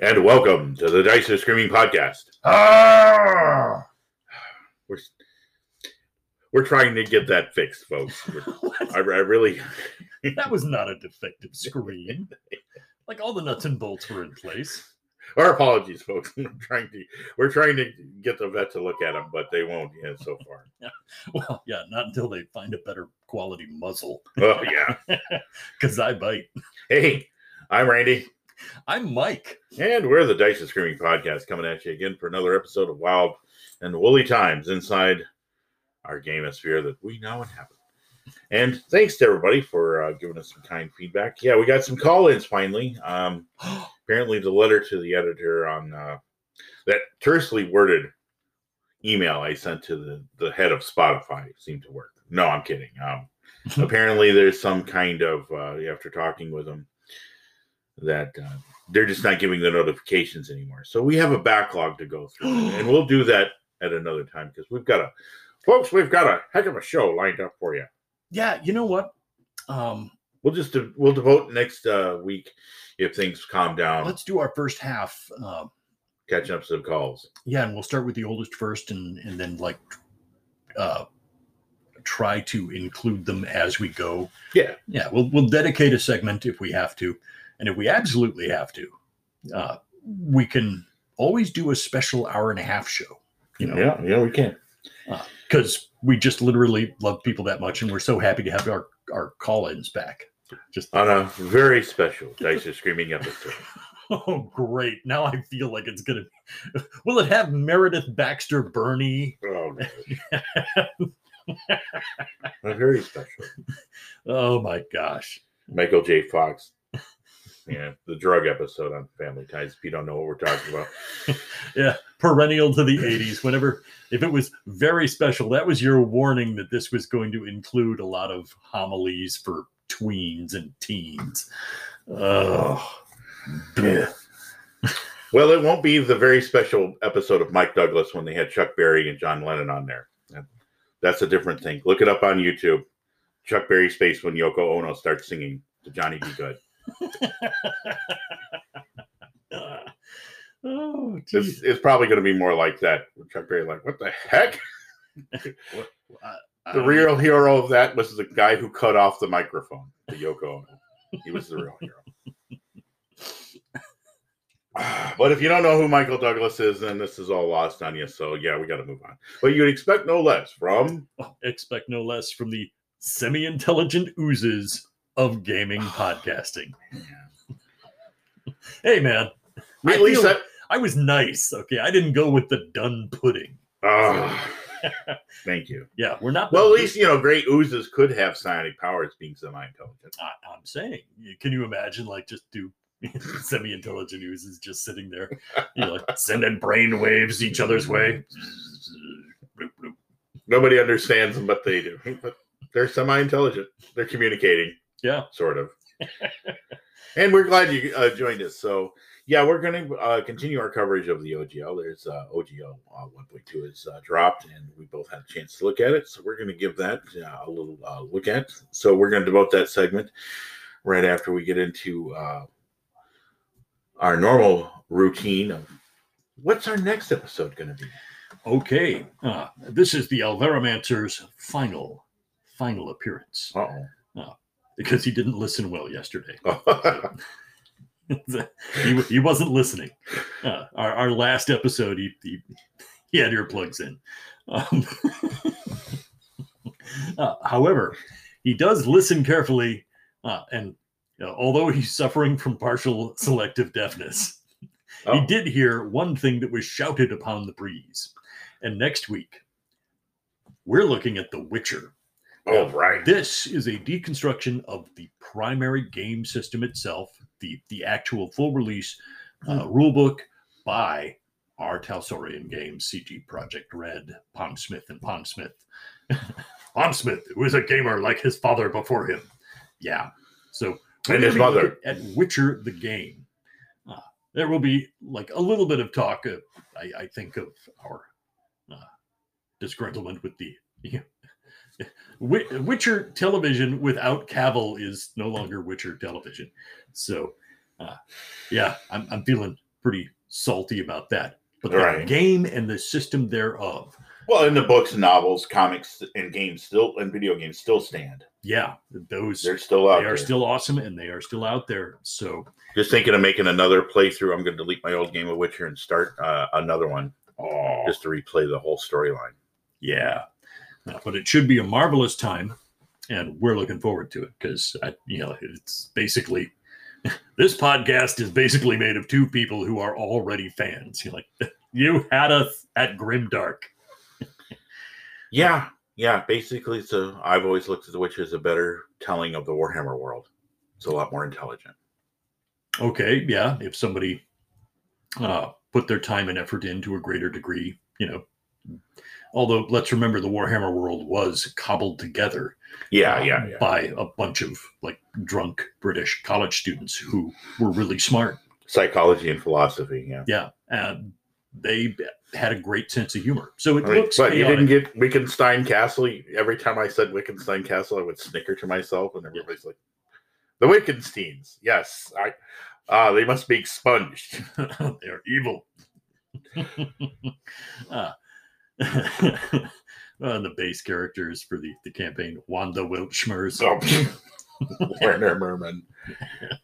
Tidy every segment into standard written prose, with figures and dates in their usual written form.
And welcome to the Dice of Screaming podcast. Ah! We're trying to get that fixed, folks. I really... That was not a defective scream. Like, all the nuts and bolts were in place. Our apologies, folks. We're trying to get the vet to look at them, but they won't yet so far. Yeah. Well, yeah, not until they find a better quality muzzle. Oh, yeah. Because I bite. Hey, I'm Randy. I'm Mike. And we're the Dice of Screaming podcast, coming at you again for another episode of Wild and Woolly Times inside our gamosphere that we now inhabit. And thanks to everybody for giving us some kind feedback. Yeah, we got some call-ins finally. Apparently the letter to the editor on that tersely worded email I sent to the head of Spotify seemed to work. No, I'm kidding. Apparently there's some kind of, after talking with them, that they're just not giving the notifications anymore. So we have a backlog to go through. And we'll do that at another time because we've got a heck of a show lined up for you. Yeah, you know what? We'll devote next week if things calm down. Let's do our first half. Catching up some calls. Yeah, and we'll start with the oldest first and then try to include them as we go. Yeah. Yeah, we'll dedicate a segment if we have to. And if we absolutely have to, we can always do a special hour and a half show. You know? Yeah, we can. Because we just literally love people that much, and we're so happy to have our call-ins back. Just on a very special Dice of Screaming episode. Oh, great. Now I feel like it's going to... Will it have Meredith Baxter Birney? Oh, no. Very special. Oh, my gosh. Michael J. Fox. Yeah, the drug episode on Family Ties, if you don't know what we're talking about. Yeah, perennial to the 80s. If it was very special, that was your warning that this was going to include a lot of homilies for tweens and teens. Oh, yeah. Well, it won't be the very special episode of Mike Douglas when they had Chuck Berry and John Lennon on there. That's a different thing. Look it up on YouTube. Chuck Berry space when Yoko Ono starts singing to Johnny B. Good. Oh, geez. It's probably going to be more like that. Chuck Berry, like, what the heck? The real hero of that was the guy who cut off the microphone to Yoko Ono. He was the real hero. But if you don't know who Michael Douglas is, then this is all lost on you. So yeah, we got to move on. But you'd expect no less from the semi-intelligent oozes of gaming podcasting. Man. Hey, man. At least I was nice. Okay. I didn't go with the done pudding. So. Thank you. Yeah. We're not. Well, at least, great oozes could have psionic powers being semi-intelligent. I'm saying, can you imagine, just do semi-intelligent oozes just sitting there, sending brain waves each other's way? Nobody understands them, but they do. But they're semi-intelligent. They're communicating. Yeah. Sort of. And we're glad you joined us. So, yeah, we're going to continue our coverage of the OGL. There's OGL 1.2 is dropped, and we both had a chance to look at it. So we're going to give that a little look at. So we're going to devote that segment right after we get into our normal routine of what's our next episode going to be? Okay. This is the Alvaramancer's final appearance. Uh-oh. Because he didn't listen well yesterday. He wasn't listening. Our last episode, he had earplugs in. However, he does listen carefully, and although he's suffering from partial selective deafness, he did hear one thing that was shouted upon the breeze. And next week, we're looking at The Witcher. Oh, right. This is a deconstruction of the primary game system itself, the actual full release rulebook by our Talsorian Games, CG Project Red, Pondsmith. Pondsmith, who is a gamer like his father before him. Yeah. So, and his mother. At Witcher the Game. There will be a little bit of talk, I think, of our disgruntlement with the... Witcher television without Cavill is no longer Witcher television. So, I'm feeling pretty salty about that. But right. The game and the system thereof. Well, in the books and novels, comics and games still, and video games still stand. Yeah, they're still out. They are still awesome, and they are still out there. So, just thinking of making another playthrough. I'm going to delete my old game of Witcher and start another one, just to replay the whole storyline. Yeah, but it should be a marvelous time, and we're looking forward to it because it's basically. This podcast is basically made of two people who are already fans. You're like, you had us at Grimdark. Yeah. Basically, so I've always looked at The Witcher as a better telling of the Warhammer world. It's a lot more intelligent. Okay, yeah. If somebody put their time and effort into a greater degree, Although, let's remember, the Warhammer world was cobbled together by a bunch of, drunk British college students who were really smart. Psychology and philosophy, yeah. Yeah, they had a great sense of humor. So it looks chaotic. But you didn't get Wittgenstein Castle. Every time I said Wittgenstein Castle, I would snicker to myself, and everybody's like, the Wittgensteins, yes. They must be expunged. They're evil. And the base characters for the campaign, Wanda Wiltshmers. Werner Merman.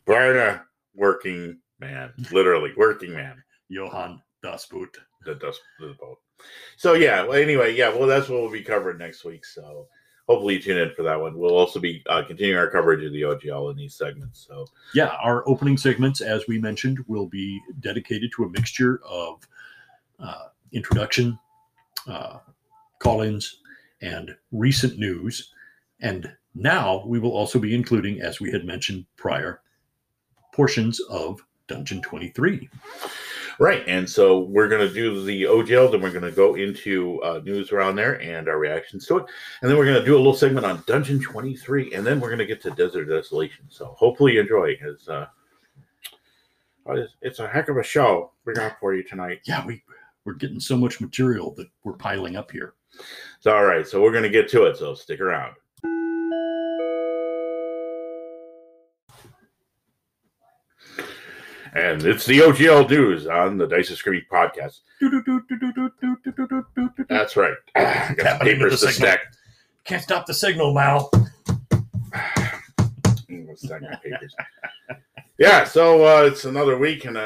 Werner Working Man. Literally, Working Man. Johann Das Boot. The boat. So, that's what we'll be covering next week. So, hopefully you tune in for that one. We'll also be continuing our coverage of the OGL in these segments. So, yeah, our opening segments, as we mentioned, will be dedicated to a mixture of introduction, call-ins, and recent news. And now we will also be including, as we had mentioned prior, portions of Dungeon 23. Right. And so we're going to do the OGL, then we're going to go into news around there and our reactions to it. And then we're going to do a little segment on Dungeon 23, and then we're going to get to Desert Desolation. So hopefully you enjoy it, because it's a heck of a show we got for you tonight. Yeah, We're getting so much material that we're piling up here. So, all right. So we're going to get to it. So stick around. And it's the OGL news on the Dice of Screaming podcast. That's right. I got papers to stack. Can't stop the signal, Mal. Papers. Yeah, so it's another week and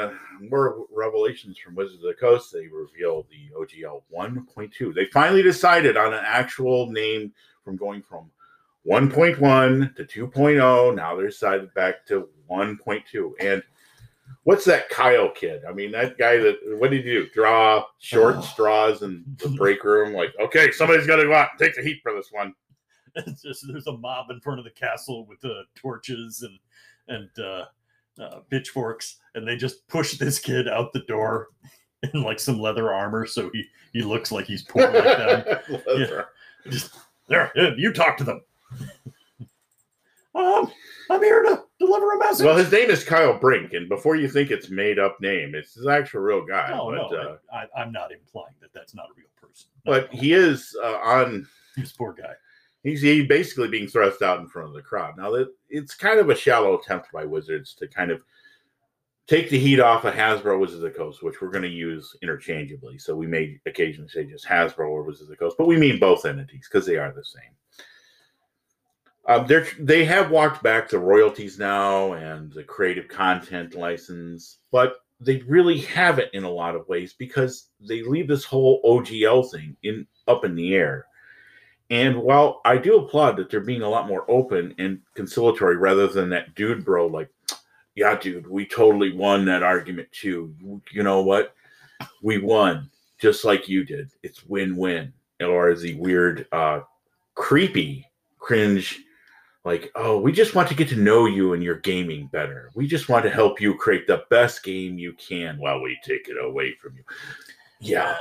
more revelations from Wizards of the Coast. They revealed the OGL 1.2. They finally decided on an actual name from going from 1.1 to 2.0. Now they're decided back to 1.2. And what's that Kyle kid? I mean, that guy what did he do? Draw short straws in the break room? Like, okay, somebody's got to go out and take the heat for this one. It's just there's a mob in front of the castle with the torches and pitchforks, and they just push this kid out the door in some leather armor, so he looks like he's poor like them. Yeah. Just there, you talk to them. I'm here to deliver a message. Well, his name is Kyle Brink, and before you think it's made up name, it's his actual real guy. No, I'm not implying that that's not a real person. But he is on. He's a poor guy. He's basically being thrust out in front of the crowd. Now, it's kind of a shallow attempt by Wizards to kind of take the heat off of Hasbro Wizards of the Coast, which we're going to use interchangeably. So we may occasionally say just Hasbro or Wizards of the Coast, but we mean both entities because they are the same. They have walked back the royalties now and the creative content license, but they really haven't in a lot of ways because they leave this whole OGL thing up in the air. And while I do applaud that they're being a lot more open and conciliatory rather than that dude bro, yeah, dude, we totally won that argument too. You know what? We won just like you did. It's win-win. Or the weird, creepy, cringe, we just want to get to know you and your gaming better. We just want to help you create the best game you can while we take it away from you. Yeah,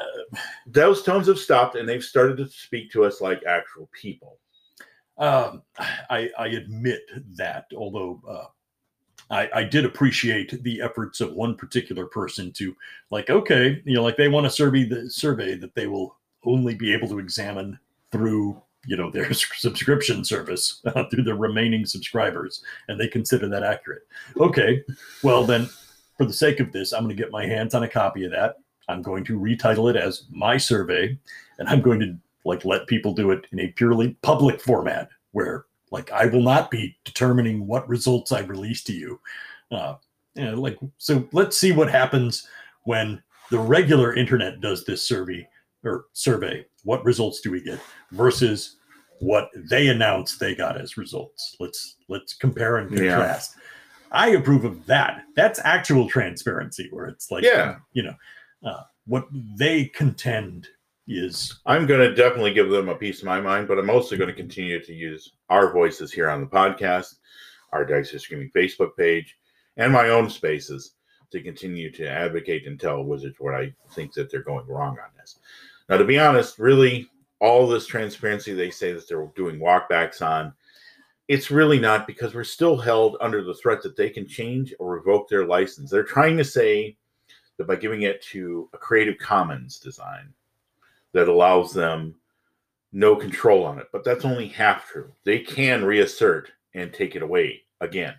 those tones have stopped, and they've started to speak to us like actual people. I admit that, although I did appreciate the efforts of one particular person to, they want to survey that they will only be able to examine through, their subscription service, through the remaining subscribers, and they consider that accurate. Okay, well then, for the sake of this, I'm going to get my hands on a copy of that. I'm going to retitle it as My Survey, and I'm going to like let people do it in a purely public format where like I will not be determining what results I release to you. So let's see what happens when the regular internet does this survey. What results do we get versus what they announced they got as results? Let's compare and contrast. Yeah. I approve of that. That's actual transparency where it's like, what they contend is. I'm going to definitely give them a piece of my mind, but I'm also going to continue to use our voices here on the podcast, our Dice of Screaming Facebook page, and my own spaces to continue to advocate and tell Wizards what I think that they're going wrong on this. Now, to be honest, really, all this transparency they say that they're doing walkbacks on, it's really not, because we're still held under the threat that they can change or revoke their license. They're trying to say that by giving it to a Creative Commons design that allows them no control on it. But that's only half true. They can reassert and take it away again.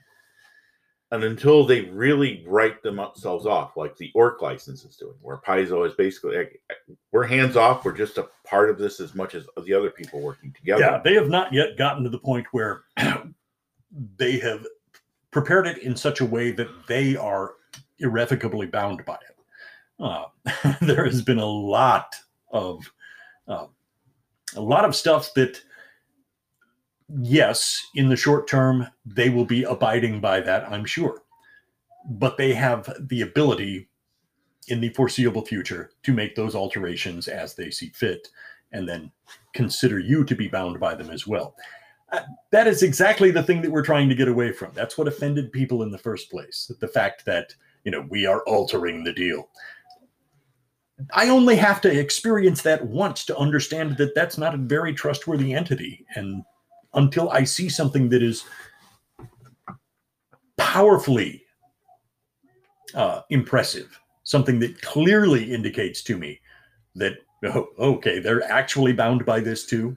And until they really write themselves off, like the ORC license is doing, where Paizo is basically, we're hands off. We're just a part of this as much as the other people working together. Yeah, they have not yet gotten to the point where they have prepared it in such a way that they are irrevocably bound by it. There has been a lot of stuff that, yes, in the short term, they will be abiding by that, I'm sure. But they have the ability in the foreseeable future to make those alterations as they see fit and then consider you to be bound by them as well. That is exactly the thing that we're trying to get away from. That's what offended people in the first place, the fact that, we are altering the deal. I only have to experience that once to understand that that's not a very trustworthy entity, and until I see something that is powerfully impressive, something that clearly indicates to me that, they're actually bound by this too.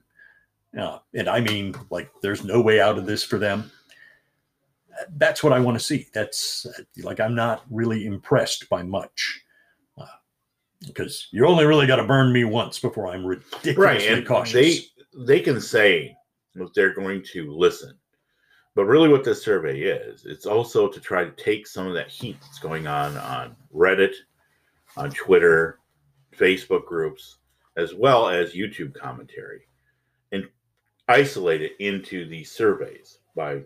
And I mean, there's no way out of this for them. That's what I want to see. That's I'm not really impressed by much. Because you only really got to burn me once before I'm ridiculously cautious. They can say that they're going to listen. But really what this survey is, it's also to try to take some of that heat that's going on Reddit, on Twitter, Facebook groups, as well as YouTube commentary, and isolate it into these surveys by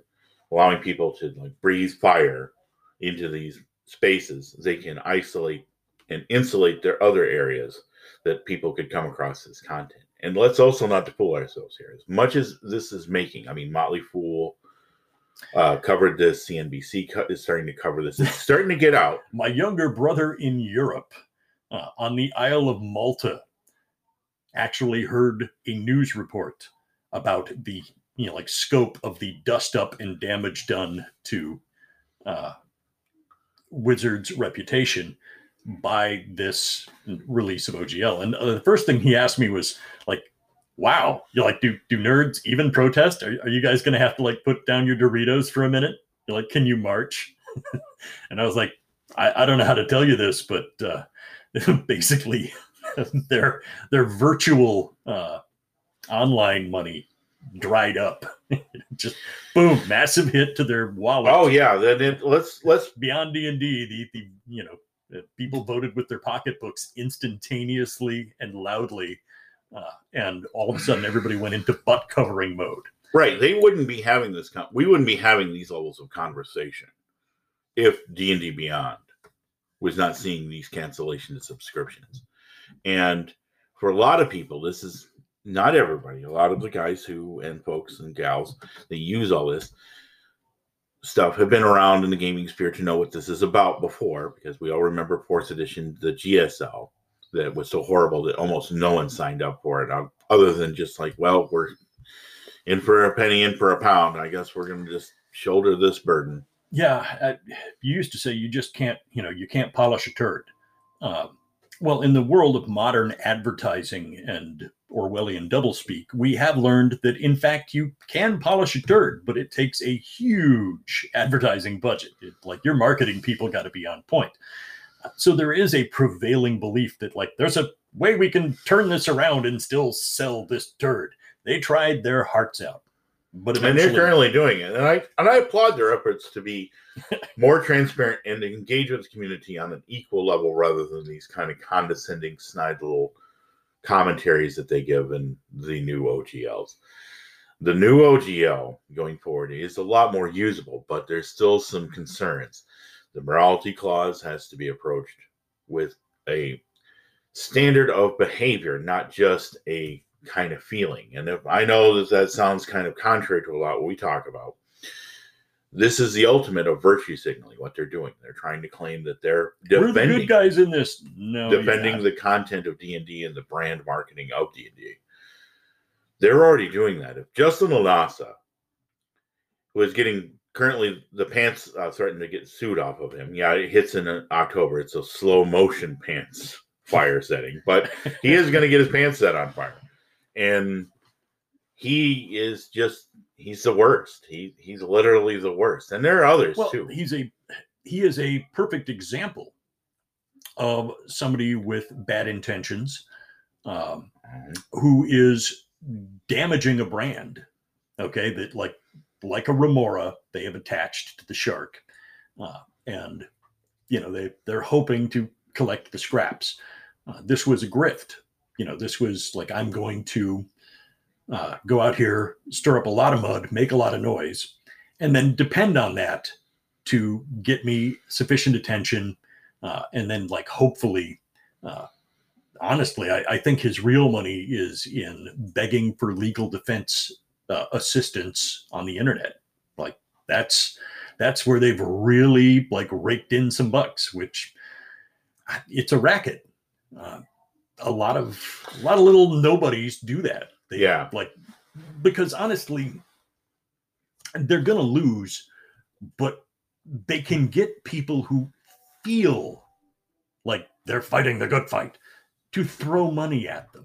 allowing people to breathe fire into these spaces. They can isolate and insulate their other areas that people could come across as content. And let's also not fool ourselves here. As much as this is making, Motley Fool covered this. CNBC is starting to cover this. It's starting to get out. My younger brother in Europe on the Isle of Malta actually heard a news report about the scope of the dust up and damage done to Wizards' reputation by this release of OGL. And the first thing he asked me was wow, you're do nerds even protest? Are you guys going to have to put down your Doritos for a minute? You're can you march? And I was I don't know how to tell you this, but basically their virtual online money dried up. Just boom, massive hit to their wallet. Oh yeah. Then let's beyond D&D, people voted with their pocketbooks instantaneously and loudly, and all of a sudden everybody went into butt covering mode. Right, they wouldn't be having this. We wouldn't be having these levels of conversation if D&D Beyond was not seeing these cancellation of subscriptions. And for a lot of people, this is not everybody. A lot of the guys and folks and gals that use all this stuff have been around in the gaming sphere to know what this is about before, because we all remember 4th edition, the GSL, that was so horrible that almost no one signed up for it, other than just we're in for a penny, in for a pound. I guess we're going to just shoulder this burden. Yeah, you used to say you just can't, you can't polish a turd. Well, in the world of modern advertising and Orwellian doublespeak, we have learned that, in fact, you can polish a turd, but it takes a huge advertising budget. Your marketing people got to be on point. So there is a prevailing belief that, there's a way we can turn this around and still sell this turd. They tried their hearts out. But eventually... And they're currently doing it. And I applaud their efforts to be more transparent and engage with the community on an equal level rather than these kind of condescending, snide little commentaries that they give in the new OGLs. The new OGL going forward is a lot more usable, but there's still some concerns. The morality clause has to be approached with a standard of behavior, not just a kind of feeling. And if I know that sounds kind of contrary to a lot we talk about, this is the ultimate of virtue signaling, what they're doing. They're trying to claim that they're defending... We're the good guys in this. No, defending the content of D&D and the brand marketing of D&D. They're already doing that. If Justin Lanasa, who is getting currently the pants threatened to get sued off of him. Yeah, it hits in October. It's a slow motion pants fire setting. But he is going to get his pants set on fire. And he is just... He's the worst. He's literally the worst. And there are others too. He is a perfect example of somebody with bad intentions who is damaging a brand. Okay, that like a remora they have attached to the shark, and they're hoping to collect the scraps. This was a grift. This was I'm going to go out here, stir up a lot of mud, make a lot of noise, and then depend on that to get me sufficient attention. And then hopefully, honestly, I think his real money is in begging for legal defense assistance on the internet. That's where they've really raked in some bucks, which it's a racket. A lot of little nobodies do that. Yeah. Because honestly, they're going to lose, but they can get people who feel like they're fighting the good fight to throw money at them.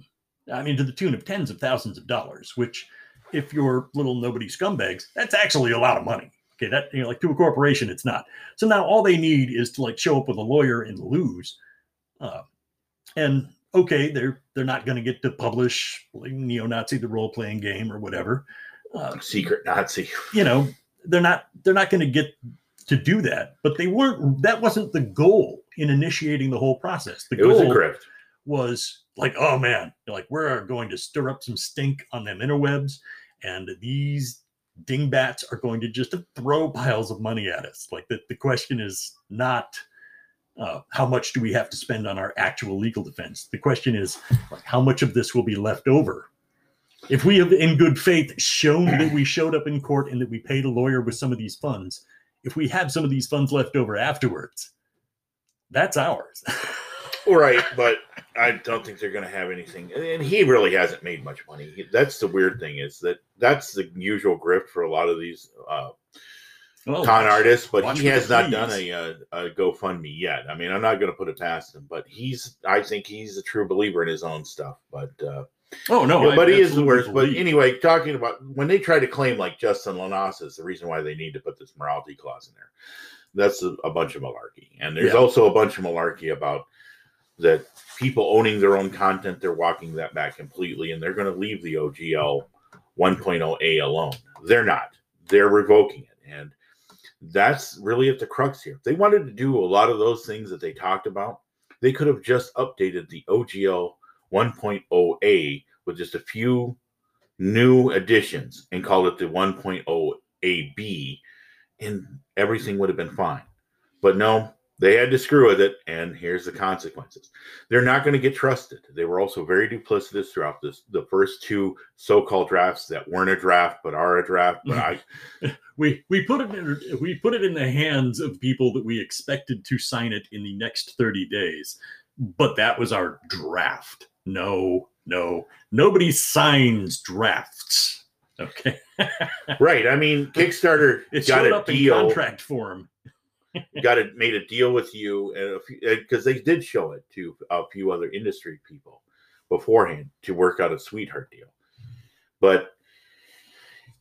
I mean, to the tune of tens of thousands of dollars, which if you're little nobody scumbags, that's actually a lot of money. Okay. That, to a corporation, it's not. So now all they need is to show up with a lawyer and lose. And okay, they're not going to get to publish Neo-Nazi, the role-playing game or whatever. Secret Nazi. They're not going to get to do that, but they weren't. That wasn't the goal in initiating the whole process. The goal was oh man, we're going to stir up some stink on them interwebs, and these dingbats are going to just throw piles of money at us. The question is not... how much do we have to spend on our actual legal defense? The question is, how much of this will be left over? If we have, in good faith, shown that we showed up in court and that we paid a lawyer with some of these funds, if we have some of these funds left over afterwards, that's ours. Right, but I don't think they're going to have anything. And he really hasn't made much money. That's the weird thing, is that's the usual grift for a lot of these con artist, but he has not done a GoFundMe yet. I mean, I'm not going to put it past him, but I think he's a true believer in his own stuff. But but he is the worst. Believe. But anyway, talking about when they try to claim Justin Lanasa is the reason why they need to put this morality clause in there, that's a bunch of malarkey. And there's also a bunch of malarkey about that people owning their own content. They're walking that back completely, and they're going to leave the OGL 1.0A alone. They're not. They're revoking it. And that's really at the crux here. If they wanted to do a lot of those things that they talked about, they could have just updated the OGL 1.0A with just a few new additions and called it the 1.0AB, and everything would have been fine. But no, they had to screw with it, and here's the consequences. They're not going to get trusted. They were also very duplicitous throughout the first two so-called drafts that weren't a draft but are a draft. But we put it in the hands of people that we expected to sign it in the next 30 days. But that was our draft. No, nobody signs drafts. Okay, right? I mean, Kickstarter it got showed a up deal in contract form. made a deal with you, and because they did show it to a few other industry people beforehand to work out a sweetheart deal. But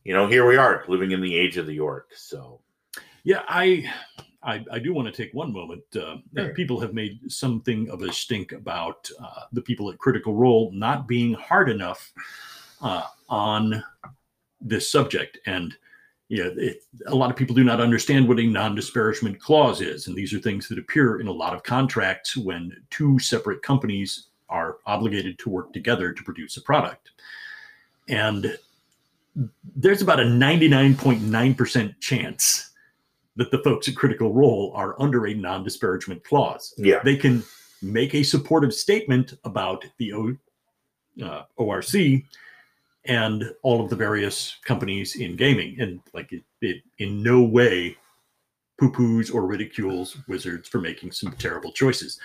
you know, here we are living in the age of the orc. So yeah, I do want to take one moment. Sure. People have made something of a stink about the people at Critical Role not being hard enough on this subject. And yeah, a lot of people do not understand what a non-disparagement clause is. And these are things that appear in a lot of contracts when two separate companies are obligated to work together to produce a product. And there's about a 99.9% chance that the folks at Critical Role are under a non-disparagement clause. Yeah. They can make a supportive statement about the ORC and all of the various companies in gaming. And like it in no way poo-poos or ridicules Wizards for making some terrible choices.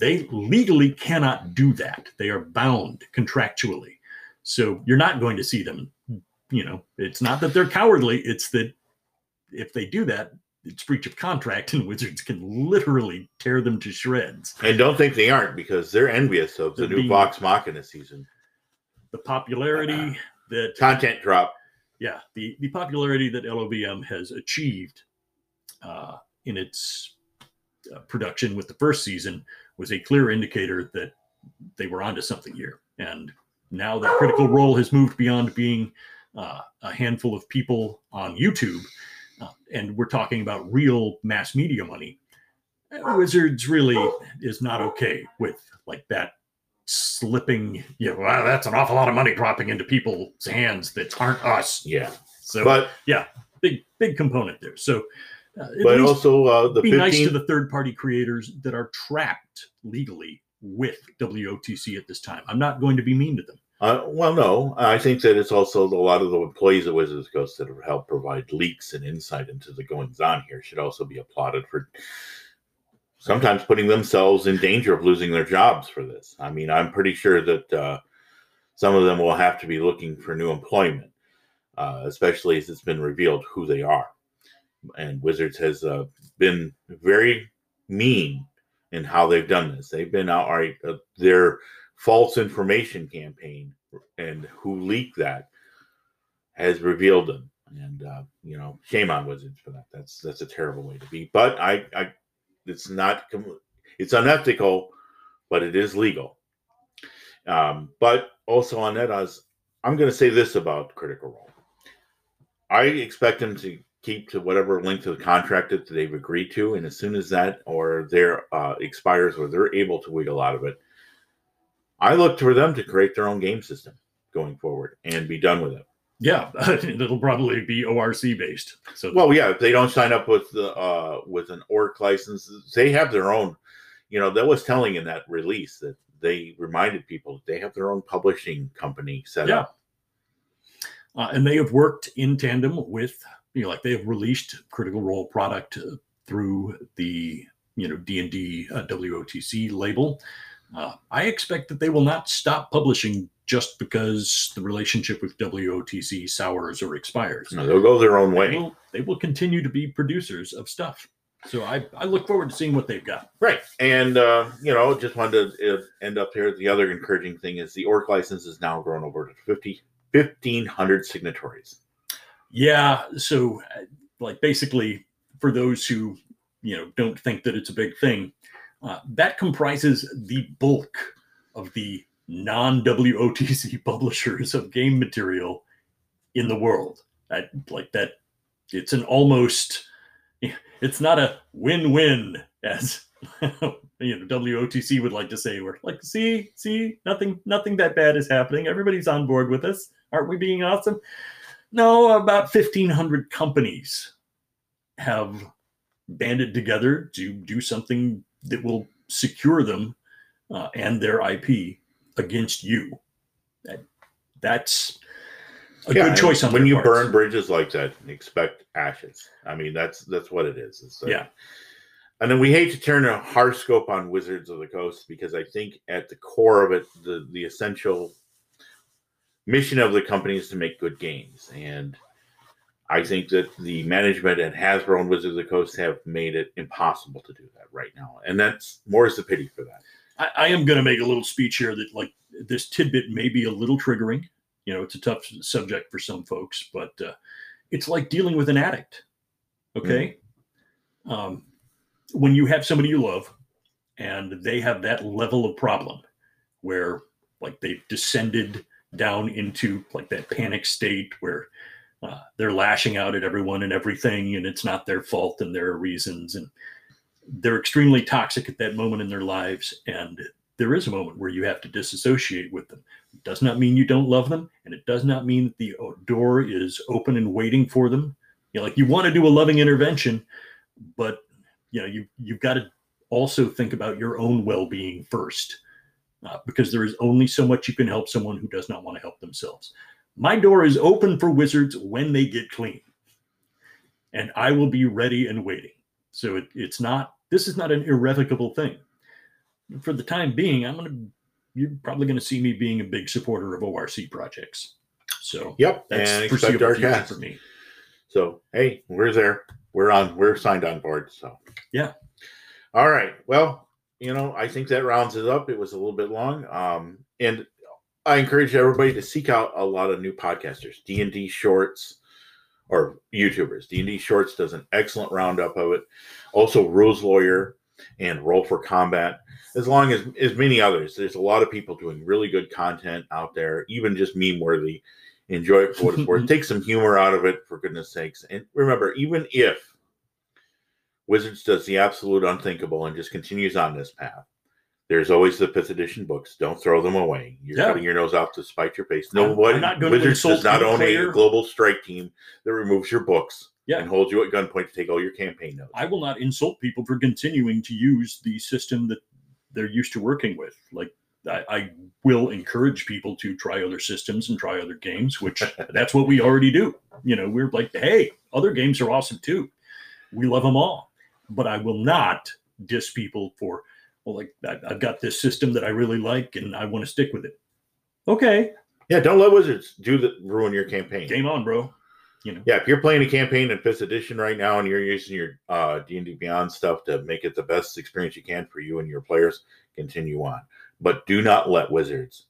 They legally cannot do that. They are bound contractually. So you're not going to see them. You know, it's not that they're cowardly. It's that if they do that, it's breach of contract, and Wizards can literally tear them to shreds. And don't think they aren't, because they're envious of the new Vox Machina season. The popularity that... Content drop. Yeah, the popularity that LOVM has achieved in its production with the first season was a clear indicator that they were onto something here. And now that Critical Role has moved beyond being a handful of people on YouTube... and we're talking about real mass media money. Wizards really is not okay with like that slipping. Yeah, you know, wow, that's an awful lot of money dropping into people's hands that aren't us. Yeah. So, but, yeah, big component there. So, but also be nice to the third party creators that are trapped legally with WOTC at this time. I'm not going to be mean to them. Well, no. I think that it's also a lot of the employees of Wizards of the Coast that have helped provide leaks and insight into the goings-on here should also be applauded for sometimes putting themselves in danger of losing their jobs for this. I mean, I'm pretty sure that some of them will have to be looking for new employment, especially as it's been revealed who they are. And Wizards has been very mean in how they've done this. They've been outright their false information campaign, and who leaked that has revealed them. And you know, shame on Wizards for that. That's a terrible way to be. But it's unethical, but it is legal. But also on that, I'm going to say this about Critical Role. I expect them to keep to whatever length of the contract that they've agreed to, and as soon as that or their expires or they're able to wiggle out of it, I look for them to create their own game system going forward and be done with it. Yeah, it'll probably be ORC based. So, well, yeah, if they don't sign up with the with an ORC license, they have their own. You know, that was telling in that release that they reminded people that they have their own publishing company set up. And they have worked in tandem with, you know, like they have released Critical Role product through the, you know, D&D WOTC label. I expect that they will not stop publishing just because the relationship with WOTC sours or expires. No, they'll go their own way. They will continue to be producers of stuff. So I look forward to seeing what they've got. Right. And, you know, just wanted to end up here. The other encouraging thing is the ORC license is now grown over to 1,500 signatories. Yeah. So, like, basically, for those who, you know, don't think that it's a big thing, that comprises the bulk of the non-WOTC publishers of game material in the world. It's an almost, it's not a win-win, as you know, WOTC would like to say. We're like, see, nothing that bad is happening. Everybody's on board with us. Aren't we being awesome? No, about 1,500 companies have banded together to do something that will secure them and their IP against you. That's a good choice on their part. When you burn bridges like that, expect ashes. I mean, that's what it is. It's like, yeah. And then we hate to turn a harsh scope on Wizards of the Coast, because I think at the core of it, the essential mission of the company is to make good games. And I think that the management at Hasbro and Wizards of the Coast have made it impossible to do that right now. And that's more is the pity for that. I am going to make a little speech here that, like, this tidbit may be a little triggering. You know, it's a tough subject for some folks, but it's like dealing with an addict. Okay. Mm-hmm. When you have somebody you love and they have that level of problem where, like, they've descended down into, like, that panic state where they're lashing out at everyone and everything, and it's not their fault and there are reasons, and they're extremely toxic at that moment in their lives. And there is a moment where you have to disassociate with them. It does not mean you don't love them, and it does not mean that the door is open and waiting for them. You know, like, you want to do a loving intervention, but, you know, you've got to also think about your own well-being first, because there is only so much you can help someone who does not want to help themselves. My door is open for wizards when they get clean, and I will be ready and waiting. So this is not an irrevocable thing. For the time being, you're probably going to see me being a big supporter of ORC projects. So yep, that's foreseeable future for me. So, hey, we're there. We're signed on board. So yeah. All right. Well, I think that rounds it up. It was a little bit long. And I encourage everybody to seek out a lot of new podcasters. D&D Shorts, or YouTubers. D&D Shorts does an excellent roundup of it. Also, Rules Lawyer and Roll for Combat, as many others. There's a lot of people doing really good content out there, even just meme-worthy. Enjoy it for what it's worth. Take some humor out of it, for goodness sakes. And remember, even if Wizards does the absolute unthinkable and just continues on this path, there's always the 5th edition books. Don't throw them away. You're cutting your nose off to spite your face. Wizards does not own a global strike team that removes your books and holds you at gunpoint to take all your campaign notes. I will not insult people for continuing to use the system that they're used to working with. Like, I will encourage people to try other systems and try other games, which that's what we already do. You know, we're like, hey, other games are awesome too. We love them all. But I will not diss people for, well, like, I've got this system that I really like and I want to stick with it. Okay. Yeah, don't let Wizards ruin your campaign. Game on, bro. Yeah, if you're playing a campaign in 5th edition right now and you're using your D&D Beyond stuff to make it the best experience you can for you and your players, continue on. But do not let Wizards,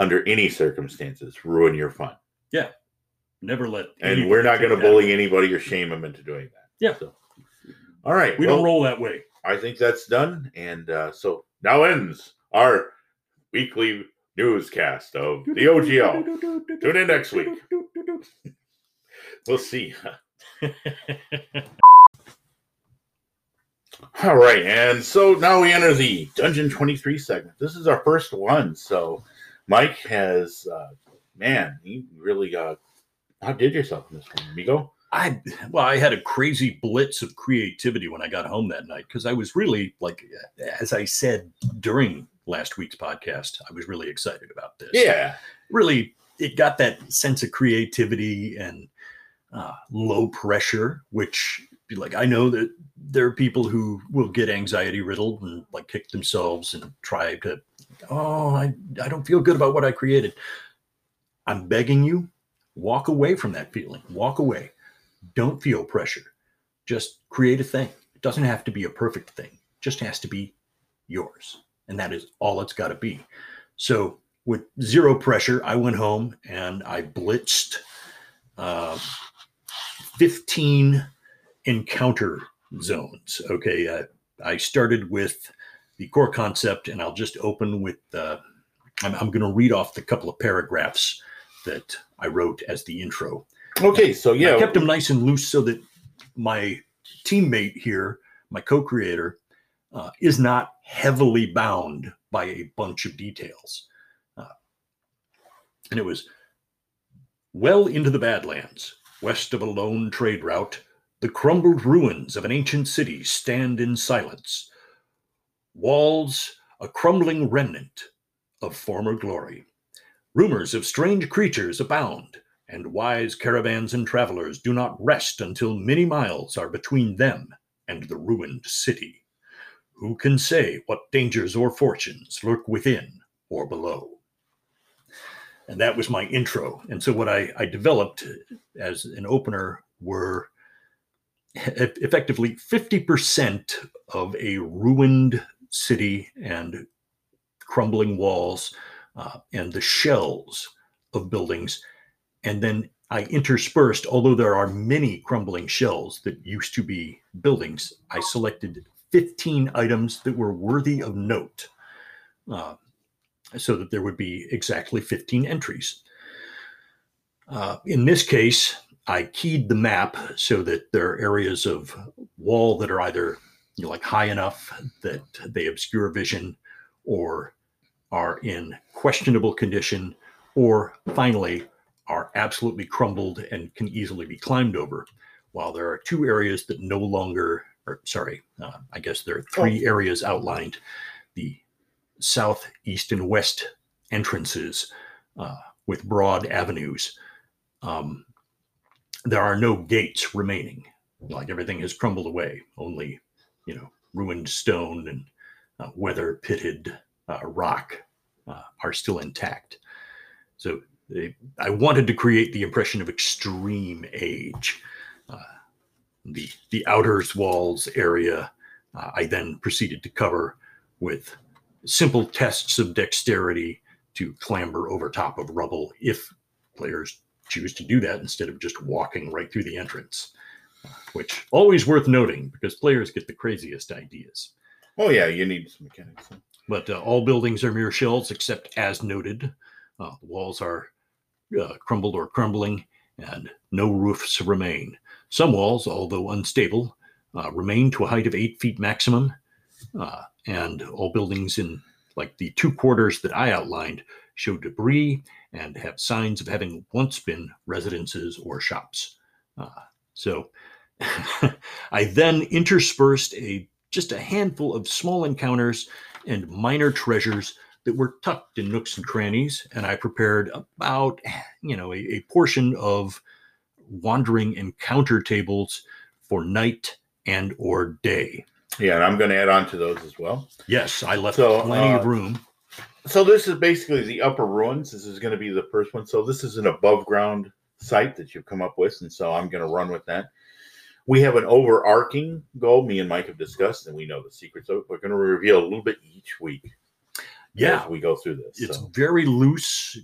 under any circumstances, ruin your fun. Yeah. Never let. And we're not going to bully anybody or shame them into doing that. Yeah. So, all right. We don't roll that way. I think that's done. And so now ends our weekly newscast of the OGL. Tune in next week. We'll see. All right. And so now we enter the Dungeon 23 segment. This is our first one. So Mike has, you really outdid yourself in this one, amigo. I had a crazy blitz of creativity when I got home that night, because I was really, like, as I said during last week's podcast, I was really excited about this. Yeah. Really, it got that sense of creativity and low pressure, which, like, I know that there are people who will get anxiety riddled and, like, kick themselves and try to, I don't feel good about what I created. I'm begging you, walk away from that feeling. Walk away. Don't feel pressure. Just create a thing. It doesn't have to be a perfect thing. It just has to be yours. And that is all it's got to be. So with zero pressure, I went home and I blitzed 15 encounter zones. Okay. I started with the core concept, and I'll just open with I'm going to read off the couple of paragraphs that I wrote as the intro. Okay, so yeah. I kept them nice and loose so that my teammate here, my co-creator, is not heavily bound by a bunch of details. And it was, well into the Badlands, west of a lone trade route, the crumbled ruins of an ancient city stand in silence. Walls, a crumbling remnant of former glory. Rumors of strange creatures abound, and wise caravans and travelers do not rest until many miles are between them and the ruined city. Who can say what dangers or fortunes lurk within or below? And that was my intro. And so what I developed as an opener were effectively 50% of a ruined city and crumbling walls and the shells of buildings. And then I interspersed, although there are many crumbling shells that used to be buildings, I selected 15 items that were worthy of note so that there would be exactly 15 entries. In this case, I keyed the map so that there are areas of wall that are either high enough that they obscure vision or are in questionable condition, or finally are absolutely crumbled and can easily be climbed over. While there are two areas that no longer, or sorry, I guess there are three areas outlined. The south, east, and west entrances with broad avenues. There are no gates remaining. Everything has crumbled away. Only, ruined stone and weather-pitted rock are still intact. So I wanted to create the impression of extreme age. The outer walls area, I then proceeded to cover with simple tests of dexterity to clamber over top of rubble if players choose to do that instead of just walking right through the entrance, which always worth noting because players get the craziest ideas. Oh, yeah, you need some mechanics. But all buildings are mere shells except as noted. The walls are crumbled or crumbling, and no roofs remain. Some walls, although unstable, remain to a height of 8 feet maximum, and all buildings in the two quarters that I outlined show debris and have signs of having once been residences or shops. So I then interspersed just a handful of small encounters and minor treasures that were tucked in nooks and crannies, and I prepared about, a portion of wandering encounter tables for night and or day. Yeah, and I'm going to add on to those as well. Yes, I left plenty of room. So this is basically the upper ruins. This is going to be the first one. So this is an above-ground site that you've come up with, and so I'm going to run with that. We have an overarching goal me and Mike have discussed, and we know the secrets of it. We're going to reveal a little bit each week. Yeah, as we go through this. It's very loose.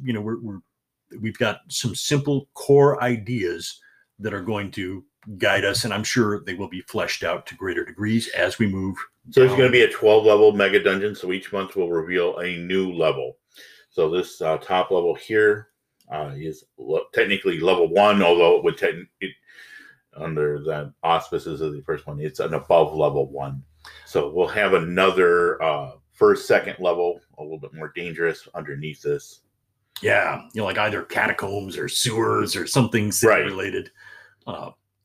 We've got some simple core ideas that are going to guide us, and I'm sure they will be fleshed out to greater degrees as we move. So there's going to be a 12-level mega dungeon, so each month we'll reveal a new level. So this top level here is technically level 1, although it would under the auspices of the first one, it's an above level 1. So we'll have another... first, second level, a little bit more dangerous underneath this. Yeah, either catacombs or sewers or something related.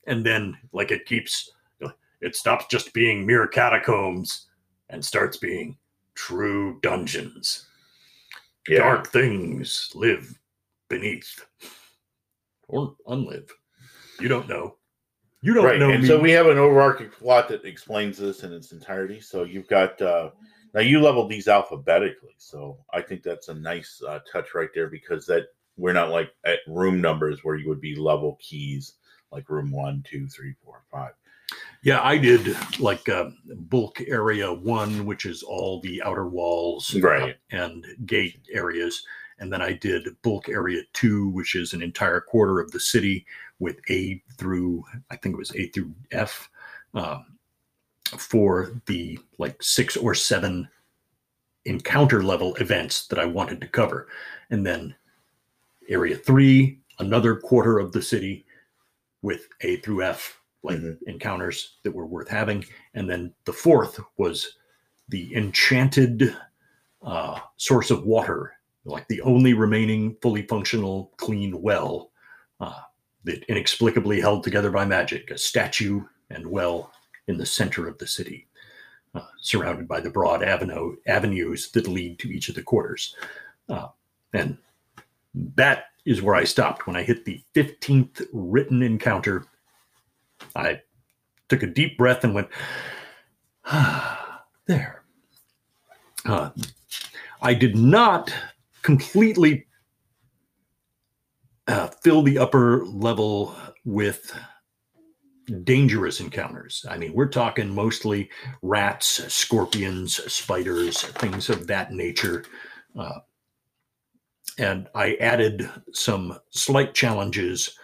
And then, it stops just being mere catacombs and starts being true dungeons. Yeah. Dark things live beneath or unlive. You don't know. You don't know. And me. So we have an overarching plot that explains this in its entirety. So you've got... now, you leveled these alphabetically, so I think that's a nice touch right there because we're not at room numbers where you would be level keys, room 1, 2, 3, 4, 5. Yeah, I did bulk area 1, which is all the outer walls and gate areas. And then I did bulk area 2, which is an entire quarter of the city with A through F. For the 6 or 7 encounter level events that I wanted to cover. And then area 3, another quarter of the city with A through F, encounters that were worth having. And then the 4th was the enchanted source of water, the only remaining fully functional clean well that inexplicably held together by magic, a statue and well in the center of the city, surrounded by the broad avenues that lead to each of the quarters. And that is where I stopped. When I hit the 15th written encounter, I took a deep breath and went, there. I did not completely fill the upper level with dangerous encounters. I mean, we're talking mostly rats, scorpions, spiders, things of that nature. And I added some slight challenges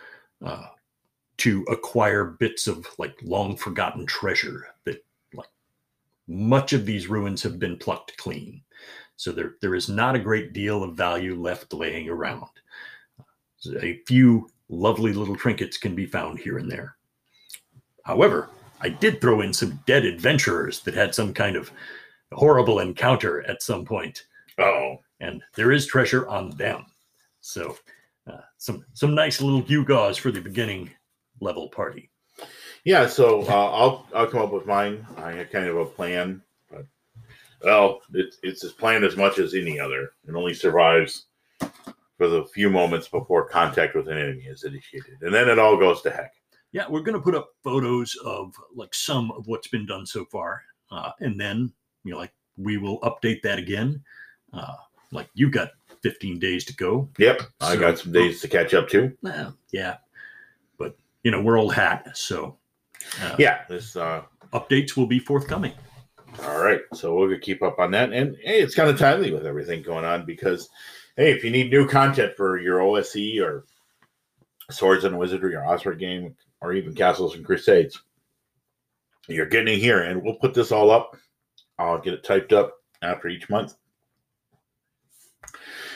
to acquire bits of like long forgotten treasure that like much of these ruins have been plucked clean. So there is not a great deal of value left laying around. A few lovely little trinkets can be found here and there. However, I did throw in some dead adventurers that had some kind of horrible encounter at some point. Oh, and there is treasure on them. So some nice little gewgaws for the beginning level party. Yeah, so I'll come up with mine. I had kind of a plan. But, well, it's his plan as much as any other. It only survives for the few moments before contact with an enemy is initiated. And then it all goes to heck. Yeah, we're going to put up photos of like some of what's been done so far. And then, you know, like we will update that again. Like you've got 15 days to go. Yep. So, I got some days to catch up to. Yeah. But, you know, we're old hat. So, yeah, this updates will be forthcoming. All right. So we'll keep up on that. And hey, it's kind of timely with everything going on because, hey, if you need new content for your OSC or Swords and Wizardry or Osprey game, or even Castles and Crusades, you're getting it here, and we'll put this all up. I'll get it typed up after each month.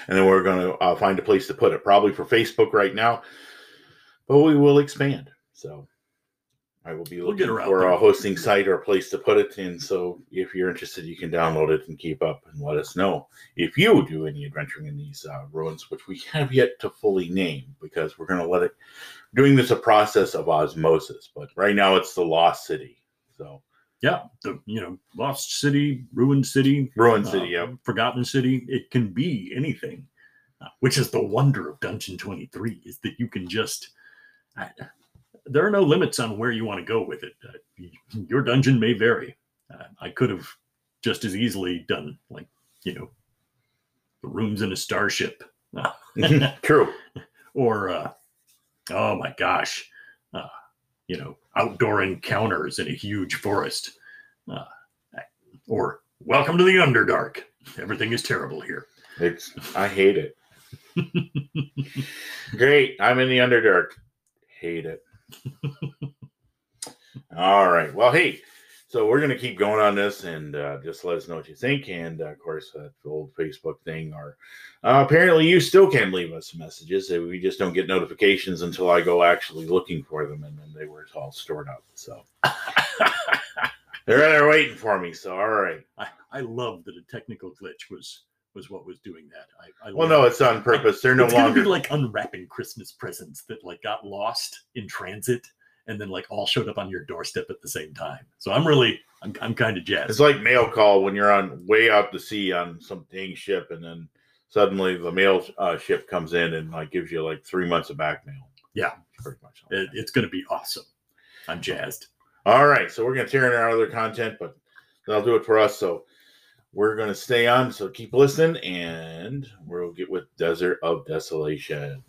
And then we're going to find a place to put it, probably for Facebook right now, but we will expand. So I will be looking for a hosting site or a place to put it in. So if you're interested, you can download it and keep up and let us know if you do any adventuring in these ruins, which we have yet to fully name because we're going to let it. Doing this a process of osmosis, but right now it's the Lost City. So yeah, the Lost City, Ruined City, yeah, Forgotten City. It can be anything, which is the wonder of Dungeon 23 is that you can just. There are no limits on where you want to go with it. Your dungeon may vary. I could have just as easily done, like, the rooms in a starship. True. Or, oh my gosh, outdoor encounters in a huge forest. Or welcome to the Underdark. Everything is terrible here. I hate it. Great. I'm in the Underdark. Hate it. All right. Well, hey, so we're going to keep going on this and just let us know what you think. And, of course, that old Facebook thing. Or apparently you still can leave us messages. We just don't get notifications until I go actually looking for them. And then they were all stored up. So they're in there waiting for me. So, all right. I love that a technical glitch was what was doing that. Well, no, it's on purpose. They're no longer like unwrapping Christmas presents that like got lost in transit and then like all showed up on your doorstep at the same time. So I'm kind of jazzed. It's like mail call when you're on way out to sea on some dang ship and then suddenly the mail ship comes in and like gives you like 3 months of back mail. Yeah, pretty much. It's going to be awesome. I'm jazzed. All right, so we're going to tear in our other content, but that'll do it for us. So we're going to stay on, so keep listening, and we'll get with Desert of Desolation.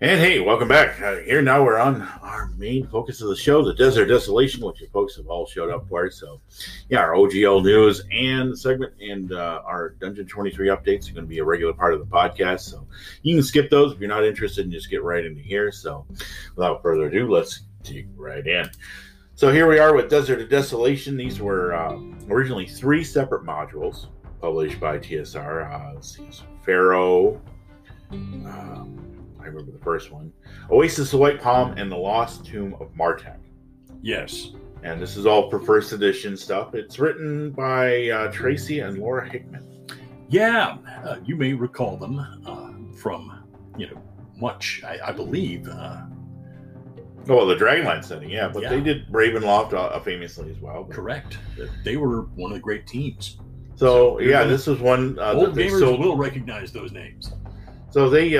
And hey, welcome back. Here now we're on our main focus of the show, the Desert Desolation, which you folks have all showed up for. So yeah, our OGL news and segment and our Dungeon 23 updates are going to be a regular part of the podcast. So you can skip those if you're not interested and just get right into here. So without further ado, let's dig right in. So here we are with Desert of Desolation. These were originally three separate modules published by TSR. Pharaoh, I remember the first one, Oasis of White Palm, and the Lost Tomb of Martek. Yes. And this is all for first edition stuff. It's written by Tracy and Laura Hickman. Yeah. You may recall them from, much, I believe. The Dragonlance setting, yeah. But yeah, they did Ravenloft famously as well. But correct. They were one of the great teams. So yeah, this is one. Old gamers will recognize those names. So they...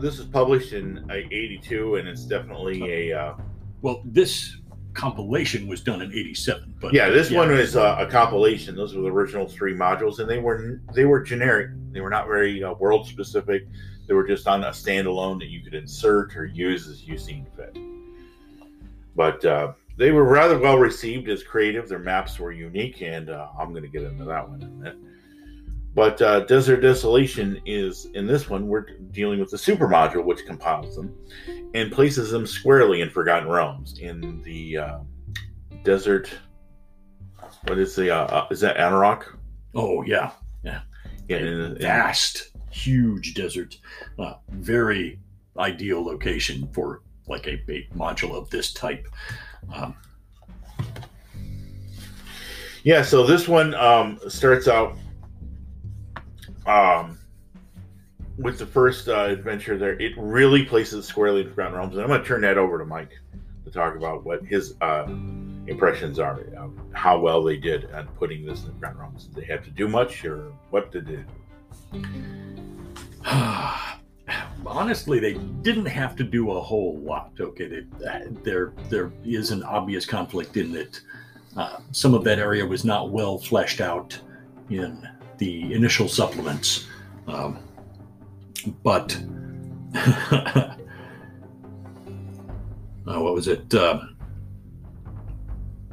This is published in 82, and it's definitely a... well, this compilation was done in 87. But yeah, this one was a compilation. Those were the original three modules, and they were generic. They were not very world specific. They were just on a standalone that you could insert or use as you seen fit. But they were rather well received as creative. Their maps were unique, and I'm going to get into that one in a minute. But Desert Desolation is, in this one, we're dealing with the super module, which compiles them and places them squarely in Forgotten Realms, in the desert, what is the, is that Anorak? Oh, yeah. Yeah. In vast, huge desert, very ideal location for like a bait module of this type. Yeah, so this one starts out with the first adventure there. It really places squarely in Forgotten Realms, and I'm going to turn that over to Mike to talk about what his impressions are, how well they did at putting this in Forgotten Realms. Did they have to do much, or what did they do? Honestly, they didn't have to do a whole lot. Okay, there is an obvious conflict in that some of that area was not well fleshed out in the initial supplements, but what was it?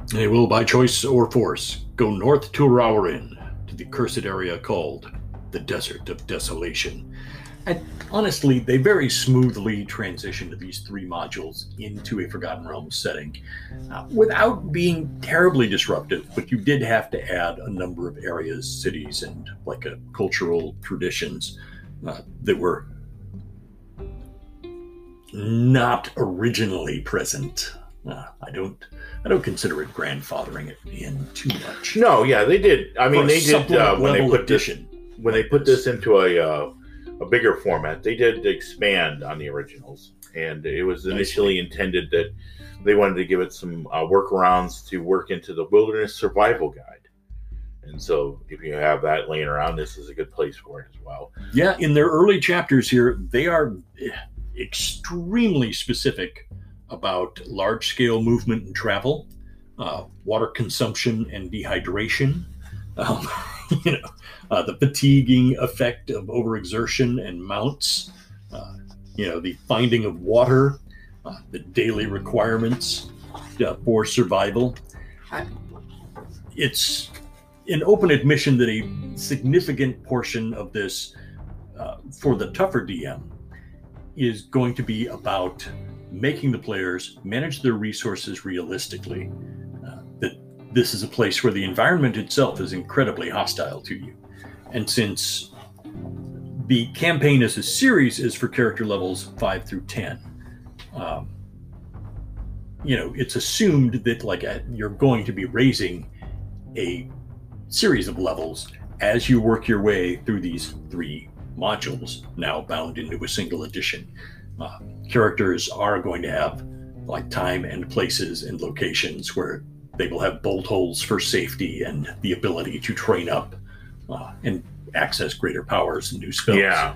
They will, by choice or force, go north to Raurin, to the cursed area called the Desert of Desolation. And honestly, they very smoothly transitioned these three modules into a Forgotten Realms setting without being terribly disruptive, but you did have to add a number of areas, cities, and like a cultural traditions that were not originally present. I don't consider it grandfathering it in too much. No, yeah, they did. I mean, they did when they put this into a bigger format. They did expand on the originals, and it was initially intended that they wanted to give it some workarounds to work into the Wilderness Survival Guide. And so if you have that laying around, this is a good place for it as well. Yeah, in their early chapters here, they are extremely specific about large-scale movement and travel, water consumption and dehydration, the fatiguing effect of overexertion and mounts, the finding of water, the daily requirements for survival. It's an open admission that a significant portion of this for the tougher DM is going to be about making the players manage their resources realistically. This is a place where the environment itself is incredibly hostile to you. And since the campaign as a series is for character levels 5 through 10, it's assumed that you're going to be raising a series of levels as you work your way through these three modules, now bound into a single edition. Characters are going to have time and places and locations where they will have bolt holes for safety and the ability to train up and access greater powers and new spells. Yeah.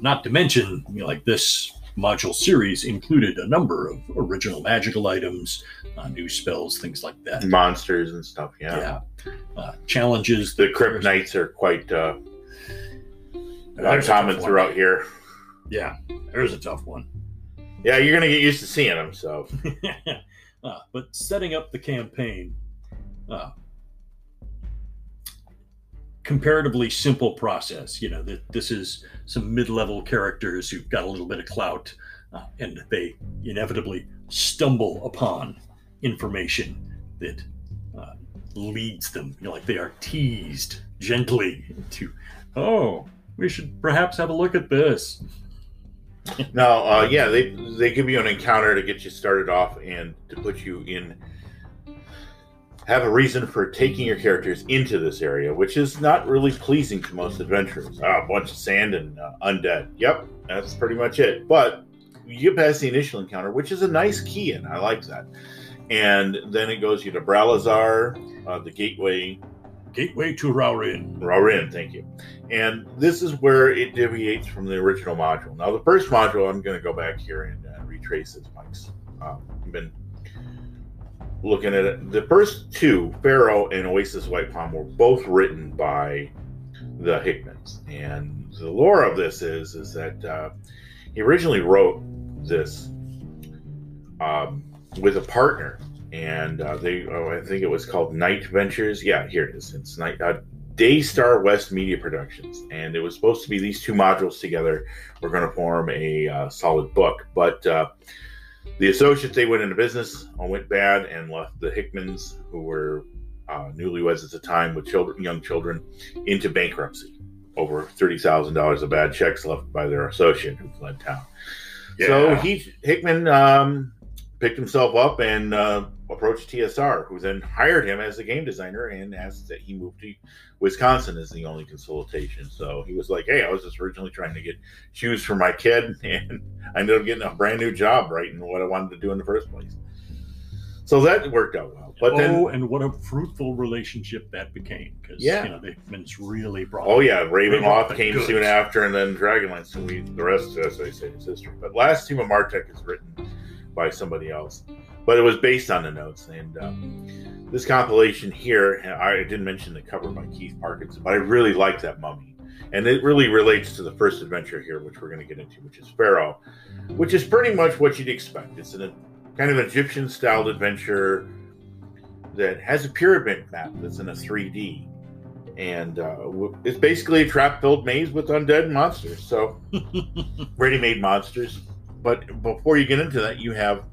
Not to mention, this module series included a number of original magical items, new spells, things like that. Monsters and stuff, yeah. Yeah. Challenges. The Crypt Knights are quite common throughout here. Yeah, there's a tough one. Yeah, you're going to get used to seeing them, so... but setting up the campaign, comparatively simple process. This is some mid-level characters who've got a little bit of clout, and they inevitably stumble upon information that leads them. They are teased gently into, oh, we should perhaps have a look at this. No, they give you an encounter to get you started off and to put you in, have a reason for taking your characters into this area, which is not really pleasing to most adventurers. A bunch of sand and undead. Yep, that's pretty much it. But you get past the initial encounter, which is a nice key in. I like that. And then it goes you to Bralazar, the Gateway to Raurin. Raurin, thank you. And this is where it deviates from the original module. Now, the first module, I'm going to go back here and retrace as Mike's been looking at it, the first two, Pharaoh and Oasis White Palm, were both written by the Hickmans. And the lore of this is that he originally wrote this with a partner, and I think it was called Night Ventures. Yeah, here it is. It's Night Daystar West Media Productions, and it was supposed to be these two modules together. We're going to form a solid book, but the associates, they went into business, all went bad, and left the Hickmans, who were newlyweds at the time with children, young children, into bankruptcy. Over $30,000 of bad checks left by their associate who fled town. Yeah. So Hickman picked himself up and approached TSR, who then hired him as a game designer and asked that he move to Wisconsin as the only consultation. So he was like, hey, I was just originally trying to get shoes for my kid, and I ended up getting a brand new job writing what I wanted to do in the first place. So that worked out well. But and what a fruitful relationship that became. Because, you know, the Hickmans really brought... Oh, yeah. Ravenloft came soon after, and then Dragonlance. And the rest, as I say, is history. But Last Team of Martek is written by somebody else. But it was based on the notes. And this compilation here, I didn't mention the cover by Keith Parkinson, but I really like that mummy. And it really relates to the first adventure here, which we're going to get into, which is Pharaoh, which is pretty much what you'd expect. It's an kind of Egyptian-styled adventure that has a pyramid map that's in a 3D. And it's basically a trap-filled maze with undead monsters. So, ready-made monsters. But before you get into that, you have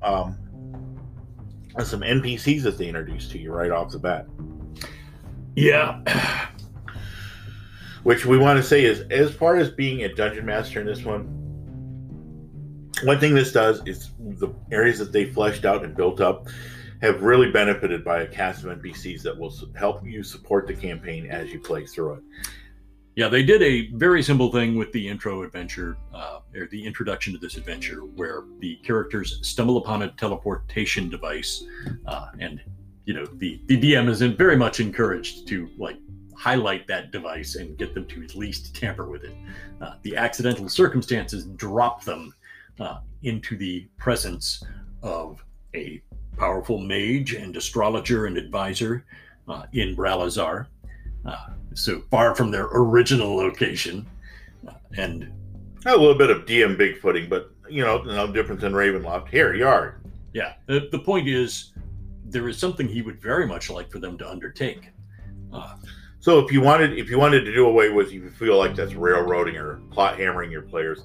some NPCs that they introduce to you right off the bat. Yeah. Which we want to say is, as far as being a dungeon master in this one thing this does is the areas that they fleshed out and built up have really benefited by a cast of NPCs that will help you support the campaign as you play through it. Yeah, they did a very simple thing with the intro adventure, or the introduction to this adventure, where the characters stumble upon a teleportation device, and you know the DM is very much encouraged to highlight that device and get them to at least tamper with it. The accidental circumstances drop them into the presence of a powerful mage and astrologer and advisor in Bralazar, so far from their original location, and a little bit of DM Bigfooting, but you know, no different than Ravenloft. Here you are. Yeah, the point is, there is something he would very much like for them to undertake. So if you wanted to do away with, if you feel like that's railroading or plot hammering your players,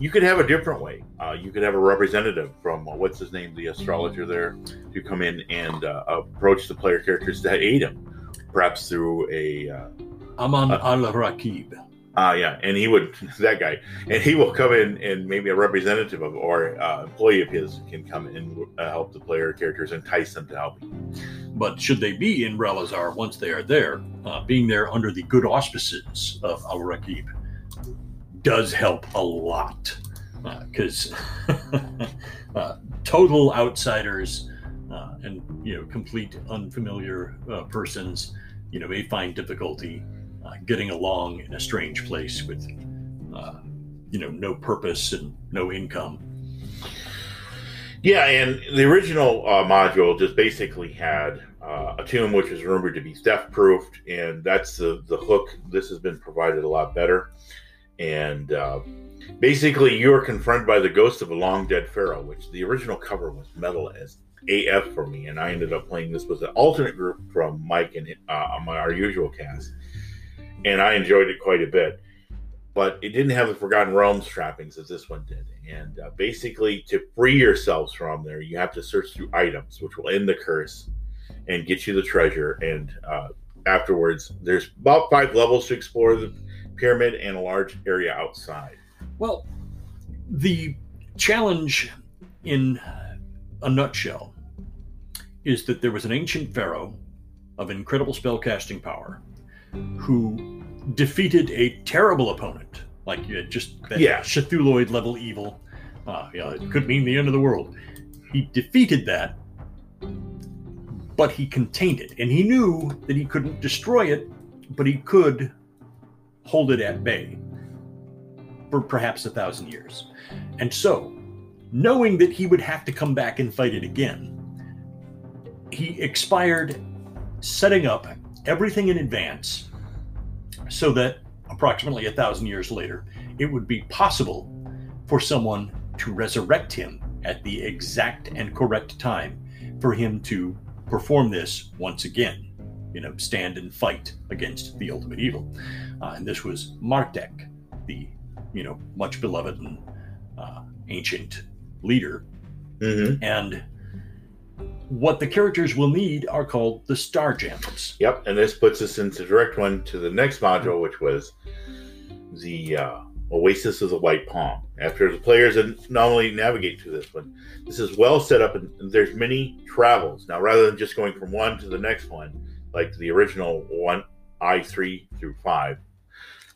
you could have a different way. You could have a representative from, the astrologer there, to come in and approach the player characters to aid him, perhaps through a... Aman Al-Rakib. Yeah, and he will come in, and maybe a representative of, or employee of his can come in and help the player characters, entice them to help him. But should they be in Bralazar once they are there, being there under the good auspices of Al-Rakib does help a lot, because total outsiders and complete unfamiliar persons may find difficulty getting along in a strange place with no purpose and no income. Yeah, and the original module just basically had a tomb which was rumored to be theft-proofed, and that's the hook. This has been provided a lot better. And basically, you're confronted by the ghost of a long-dead pharaoh, which the original cover was metal as AF for me, and I ended up playing this with an alternate group from Mike and our usual cast, and I enjoyed it quite a bit. But it didn't have the Forgotten Realms trappings as this one did, and basically, to free yourselves from there, you have to search through items, which will end the curse and get you the treasure, and afterwards, there's about 5 levels to explore the pyramid and a large area outside. Well, the challenge in a nutshell is that there was an ancient pharaoh of incredible spellcasting power who defeated a terrible opponent, Cthulhuid level evil. It could mean the end of the world. He defeated that, but he contained it, and he knew that he couldn't destroy it, but he could hold it at bay for perhaps 1,000 years. And so, knowing that he would have to come back and fight it again, he expired setting up everything in advance so that approximately 1,000 years later, it would be possible for someone to resurrect him at the exact and correct time for him to perform this once again, you know, stand and fight against the ultimate evil. And this was Martek, the, you know, much beloved and ancient leader. Mm-hmm. And what the characters will need are called the Star Gems. Yep, and this puts us into direct one to the next module, which was the Oasis of the White Palm. After the players normally navigate to this one, this is well set up, and there's many travels. Now, rather than just going from one to the next one, like the original one, I3 through 5,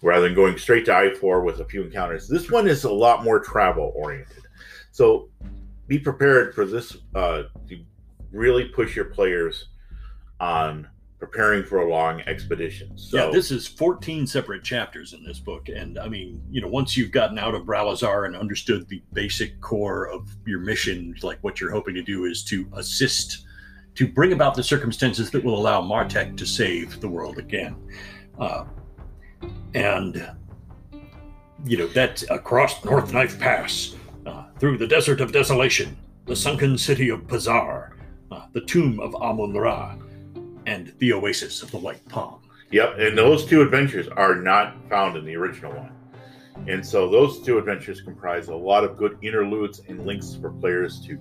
rather than going straight to I4 with a few encounters, this one is a lot more travel-oriented. So be prepared for this to really push your players on preparing for a long expedition. So, yeah, this is 14 separate chapters in this book. And I mean, you know, once you've gotten out of Bralazar and understood the basic core of your mission, like what you're hoping to do is to assist, to bring about the circumstances that will allow Martek to save the world again. And, you know, that's across North Knife Pass, through the Desert of Desolation, the sunken city of Pazar, the tomb of Amun-Ra, and the Oasis of the White Palm. Yep, and those two adventures are not found in the original one. And so those two adventures comprise a lot of good interludes and links for players to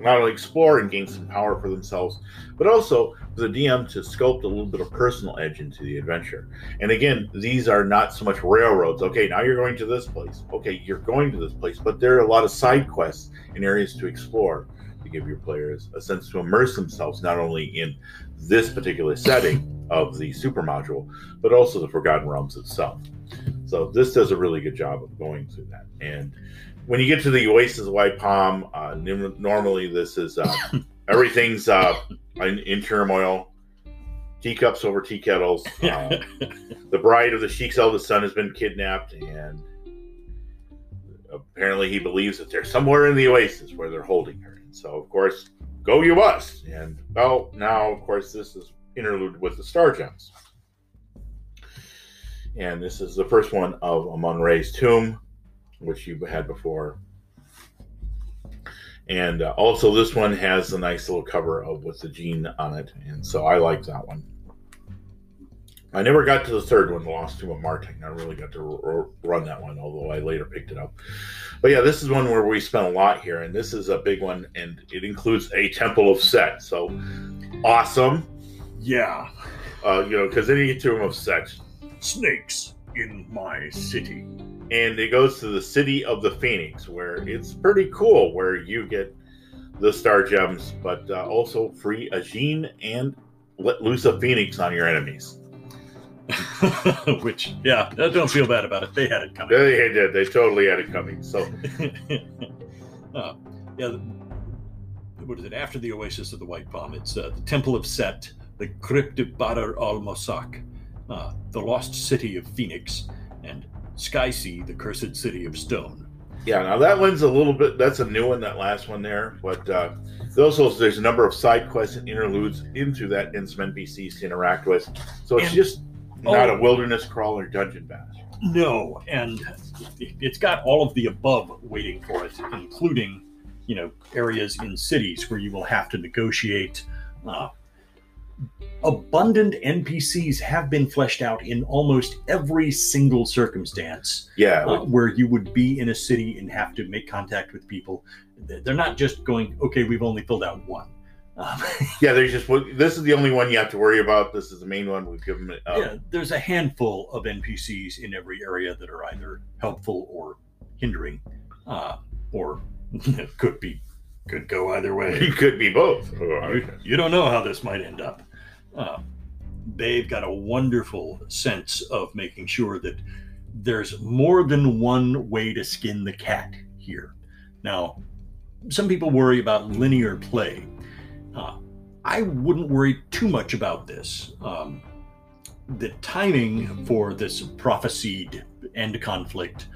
not only explore and gain some power for themselves, but also for the DM to sculpt a little bit of personal edge into the adventure. And again, these are not so much railroads. Okay, now you're going to this place. Okay, you're going to this place. But there are a lot of side quests and areas to explore to give your players a sense to immerse themselves, not only in this particular setting of the super module, but also the Forgotten Realms itself. So this does a really good job of going through that. And when you get to the Oasis of White Palm, normally this is everything's in turmoil, teacups over tea kettles. The bride of the sheik's eldest son has been kidnapped, and apparently he believes that they're somewhere in the Oasis where they're holding her. And so, of course, go you must. And, well, now, of course, this is interlude with the Star Gems. And this is the first one of Amun-Ra's tomb, which you had before. And also this one has a nice little cover of with the gene on it. And so I like that one. I never got to the third one, Lost to a Martin. I really got to run that one, although I later picked it up. But yeah, this is one where we spent a lot here. And this is a big one, and it includes a Temple of Set. So awesome. Yeah. You know, because then you get to Tomb of Set. Snakes in my city. And it goes to the city of the Phoenix, where it's pretty cool, where you get the Star Gems, but also free a gene and let loose a phoenix on your enemies. Which, yeah, don't feel bad about it. They had it coming. They did. They totally had it coming. So, yeah, what is it? After the Oasis of the White Palm, it's the Temple of Set, the Crypt of Badr al-Mosak, the Lost City of Phoenix, and Skysea, the Cursed City of Stone. Yeah, now that one's a little bit, that's a new one, that last one there, but there's a number of side quests and interludes into that and some NPCs to interact with, so it's just not a wilderness crawl or dungeon bash. No, and it's got all of the above waiting for it, including, you know, areas in cities where you will have to negotiate. Abundant NPCs have been fleshed out in almost every single circumstance. Yeah, where you would be in a city and have to make contact with people. They're not just going, okay, we've only filled out one. Yeah, there's just, this is the only one you have to worry about. This is the main one we've given. Yeah, there's a handful of NPCs in every area that are either helpful or hindering, or could go either way. It could be both. You don't know how this might end up. They've got a wonderful sense of making sure that there's more than one way to skin the cat here. Now, some people worry about linear play. I wouldn't worry too much about this. The timing for this prophesied end conflict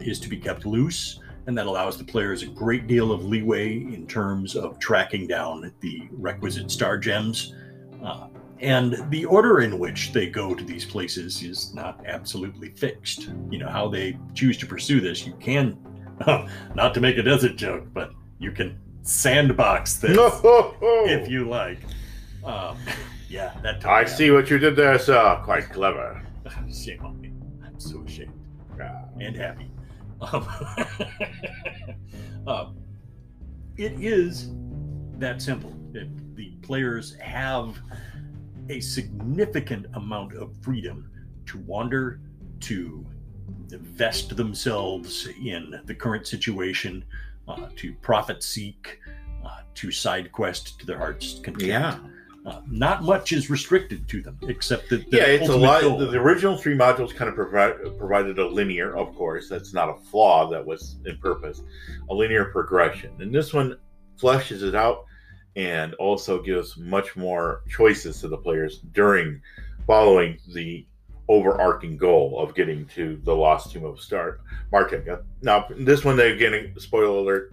is to be kept loose. and that allows the players a great deal of leeway in terms of tracking down the requisite star gems. And the order in which they go to these places is not absolutely fixed. You know, how they choose to pursue this, you can, not to make a desert joke, but you can sandbox this if you like. Yeah, that time. I see what you did there, sir. Quite clever. Shame on me. I'm so ashamed. And happy. It is that simple. The players have a significant amount of freedom to wander, to vest themselves in the current situation, to profit seek, to side quest to their heart's content. Yeah. Not much is restricted to them, except that it's a lot. The original three modules kind of provided a linear, of course, that's not a flaw, that was in purpose, a linear progression. And this one fleshes it out and also gives much more choices to the players during following the overarching goal of getting to the Lost Tomb of Star Martek. Now, this one, they're getting, spoiler alert,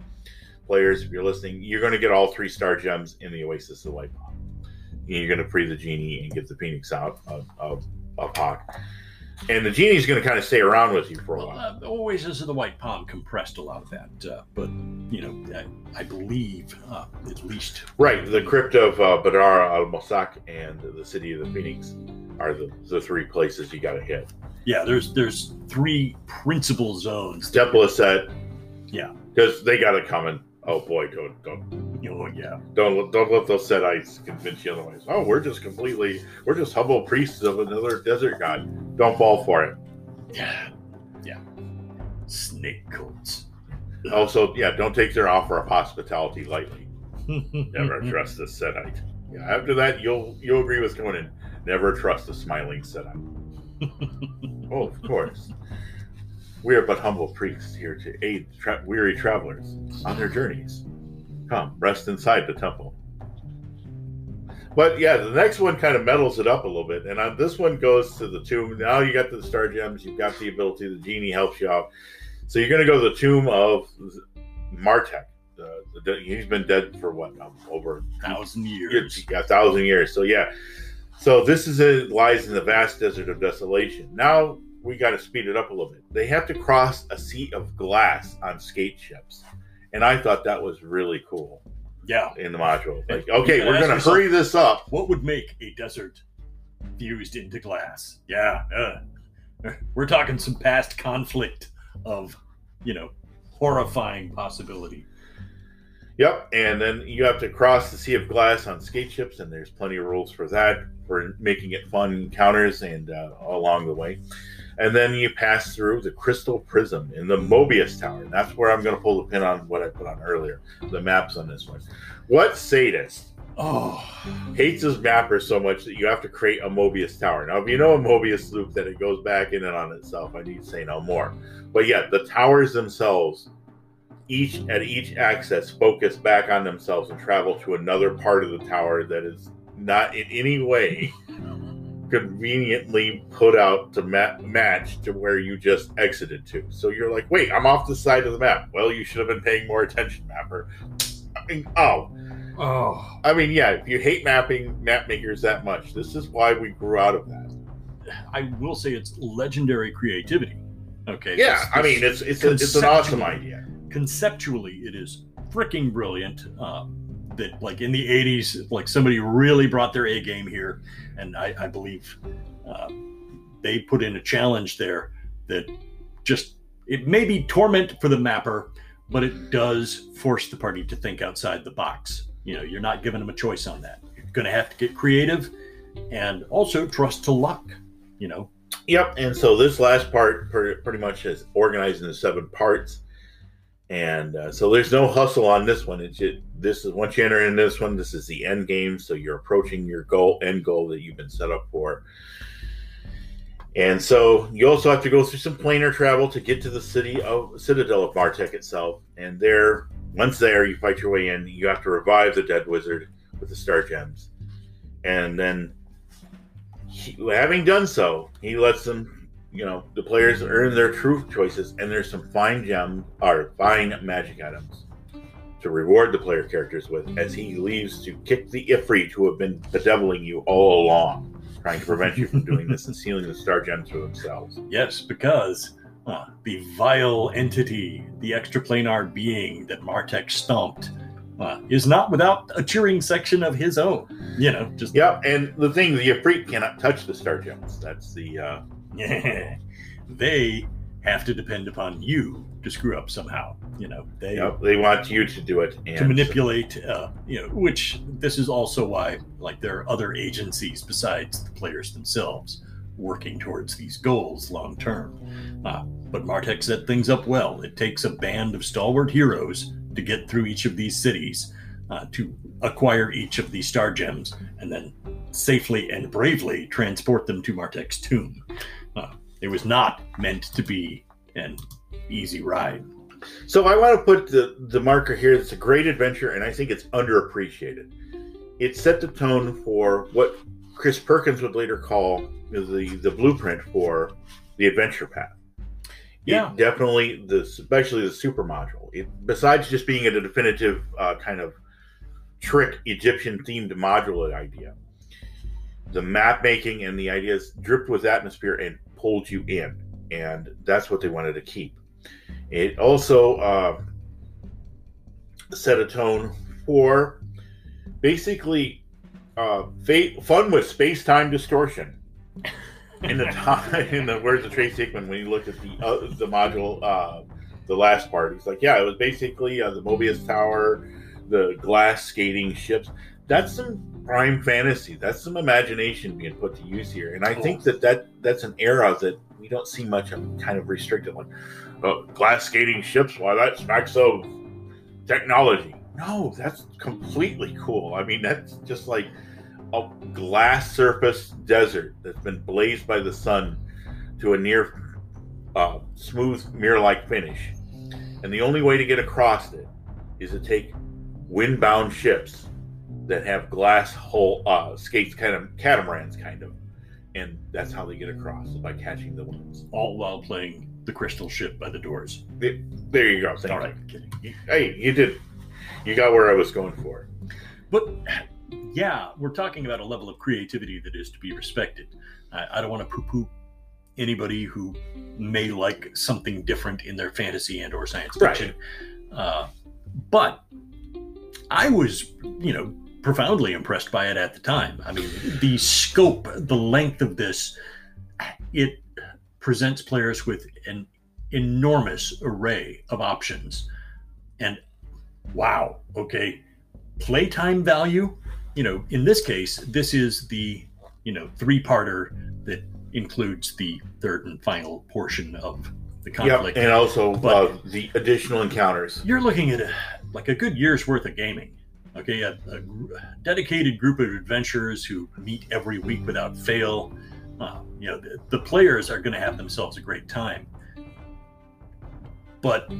players, if you're listening, you're going to get all three star gems in the Oasis of White Palm. You're going to free the genie and get the phoenix out of Hawk. And the genie's going to kind of stay around with you for a while. The Oasis of the White Palm compressed a lot of that. But, you know, I believe at least... Right. The crypt of Badar al-Mosak and the city of the phoenix are the three places you got to hit. Yeah, there's three principal zones. Set. Yeah. Because they got it coming. Oh boy, don't Don't let those Setites convince you otherwise. Oh, we're just humble priests of another desert god. Don't fall for it. Yeah. Snake cults. Also, don't take their offer of hospitality lightly. Never trust a Setite. Yeah, after that you'll agree with Conan. Never trust a smiling Setite. Oh, of course. We are but humble priests here to aid weary travelers on their journeys. Come, rest inside the temple. But the next one kind of metals it up a little bit. And on this one goes to the tomb. Now you got the star gems. You've got the ability. The genie helps you out. So you're going to go to the tomb of Martek. He's been dead for over 1,000 years. Yeah, 1,000 years. So, So this is lies in the vast desert of desolation. Now... we got to speed it up a little bit. They have to cross a sea of glass on skate ships. And I thought that was really cool. Yeah. In the module. Like, okay, we're going to hurry this up. What would make a desert fused into glass? Yeah. We're talking some past conflict of, horrifying possibility. Yep. And then you have to cross the sea of glass on skate ships. And there's plenty of rules for that, for making it fun encounters and along the way. And then you pass through the crystal prism in the Mobius Tower. And that's where I'm going to pull the pin on what I put on earlier, the maps on this one. What sadist hates his mapper so much that you have to create a Mobius Tower? Now, if you know a Mobius loop, then it goes back in and on itself. I need to say no more. But the towers themselves, each access, focus back on themselves and travel to another part of the tower that is not in any way... conveniently put out to match to where you just exited to. So you're like, wait, I'm off the side of the map. Well, you should have been paying more attention, mapper. If you hate mapping, map makers that much, this is why we grew out of that. I will say it's legendary creativity. Okay. Yeah, it's an awesome idea. Conceptually, it is freaking brilliant. That in the 80s, somebody really brought their A game here, and I believe they put in a challenge there that it may be torment for the mapper, but it does force the party to think outside the box. You're not giving them a choice on that. You're going to have to get creative and also trust to luck, Yep, and so this last part pretty much is organized into 7 parts. And so there's no hustle on this one. This is once you enter in this one, this is the end game. So you're approaching your end goal that you've been set up for. And so you also have to go through some planar travel to get to the Citadel of Martek itself. And there, once there, you fight your way in. You have to revive the dead wizard with the star gems. And then, having done so, he lets them you know, the players earn their truth choices, and there's some fine magic items to reward the player characters with as he leaves to kick the Ifrit who have been bedeviling you all along, trying to prevent you from doing this and sealing the star gems for themselves. Yes, because the vile entity, the extraplanar being that Martek stomped, is not without a cheering section of his own. You know, just... Yeah, and the thing, the Ifrit cannot touch the star gems. That's the... They have to depend upon you to screw up somehow. You know, they want you to do it. And to manipulate, you know, which this is also why, like, there are other agencies besides the players themselves working towards these goals long term. But Martek set things up well. It takes a band of stalwart heroes to get through each of these cities, to acquire each of these star gems, and then safely and bravely transport them to Martek's tomb. It was not meant to be an easy ride. So I want to put the marker here. It's a great adventure, and I think it's underappreciated. It set the tone for what Chris Perkins would later call the blueprint for the adventure path. Yeah, it definitely, especially the super module. It, besides just being a definitive kind of trick Egyptian-themed module idea, the map making and the ideas dripped with atmosphere and pulled you in, and that's what they wanted to keep. It also set a tone for basically fun with space-time distortion. In the words of Tracy Hickman, when he looked at the module, the last part, he's like, "Yeah, it was basically the Mobius Tower, the glass skating ships." That's some prime fantasy. That's some imagination being put to use here, and I think that's an era that we don't see much of, kind of restricted. Like, glass skating ships, why that smacks of technology. No, that's completely cool. I mean, that's just like a glass surface desert that's been blazed by the sun to a near smooth mirror-like finish, and the only way to get across it is to take wind-bound ships that have glass hull skates, kind of catamarans, kind of, and that's how they get across, by catching the winds. All while playing The Crystal Ship by The Doors. There you go. All right, kidding. Hey, you did. You got where I was going for. But. Yeah, we're talking about a level of creativity that is to be respected. I don't want to poo-poo anybody who may like something different in their fantasy and or science fiction. Right. But I was, you know, profoundly impressed by it at the time. I mean, the scope, the length of this, it presents players with an enormous array of options. And wow, okay, playtime value... You know, in this case, this is the, you know, three-parter that includes the third and final portion of the conflict. Yep, and also the additional encounters. You're looking at a good year's worth of gaming, okay? A dedicated group of adventurers who meet every week without fail. You know, the players are going to have themselves a great time. But...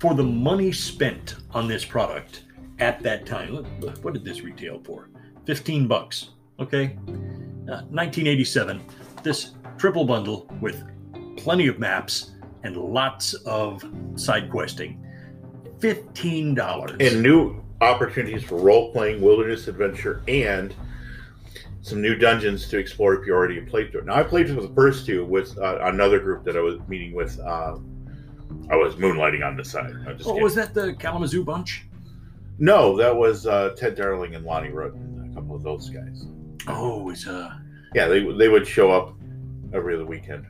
for the money spent on this product... at that time, what did this retail for? $15, okay? 1987, this triple bundle with plenty of maps and lots of side questing. $15. And new opportunities for role-playing, wilderness adventure, and some new dungeons to explore if you already played through it. Now, I played through the first two with another group that I was meeting with. I was moonlighting on the side. Was that the Kalamazoo bunch? No, that was Ted Darling and Lonnie Roden, a couple of those guys. Oh, it's yeah, they would show up every other weekend.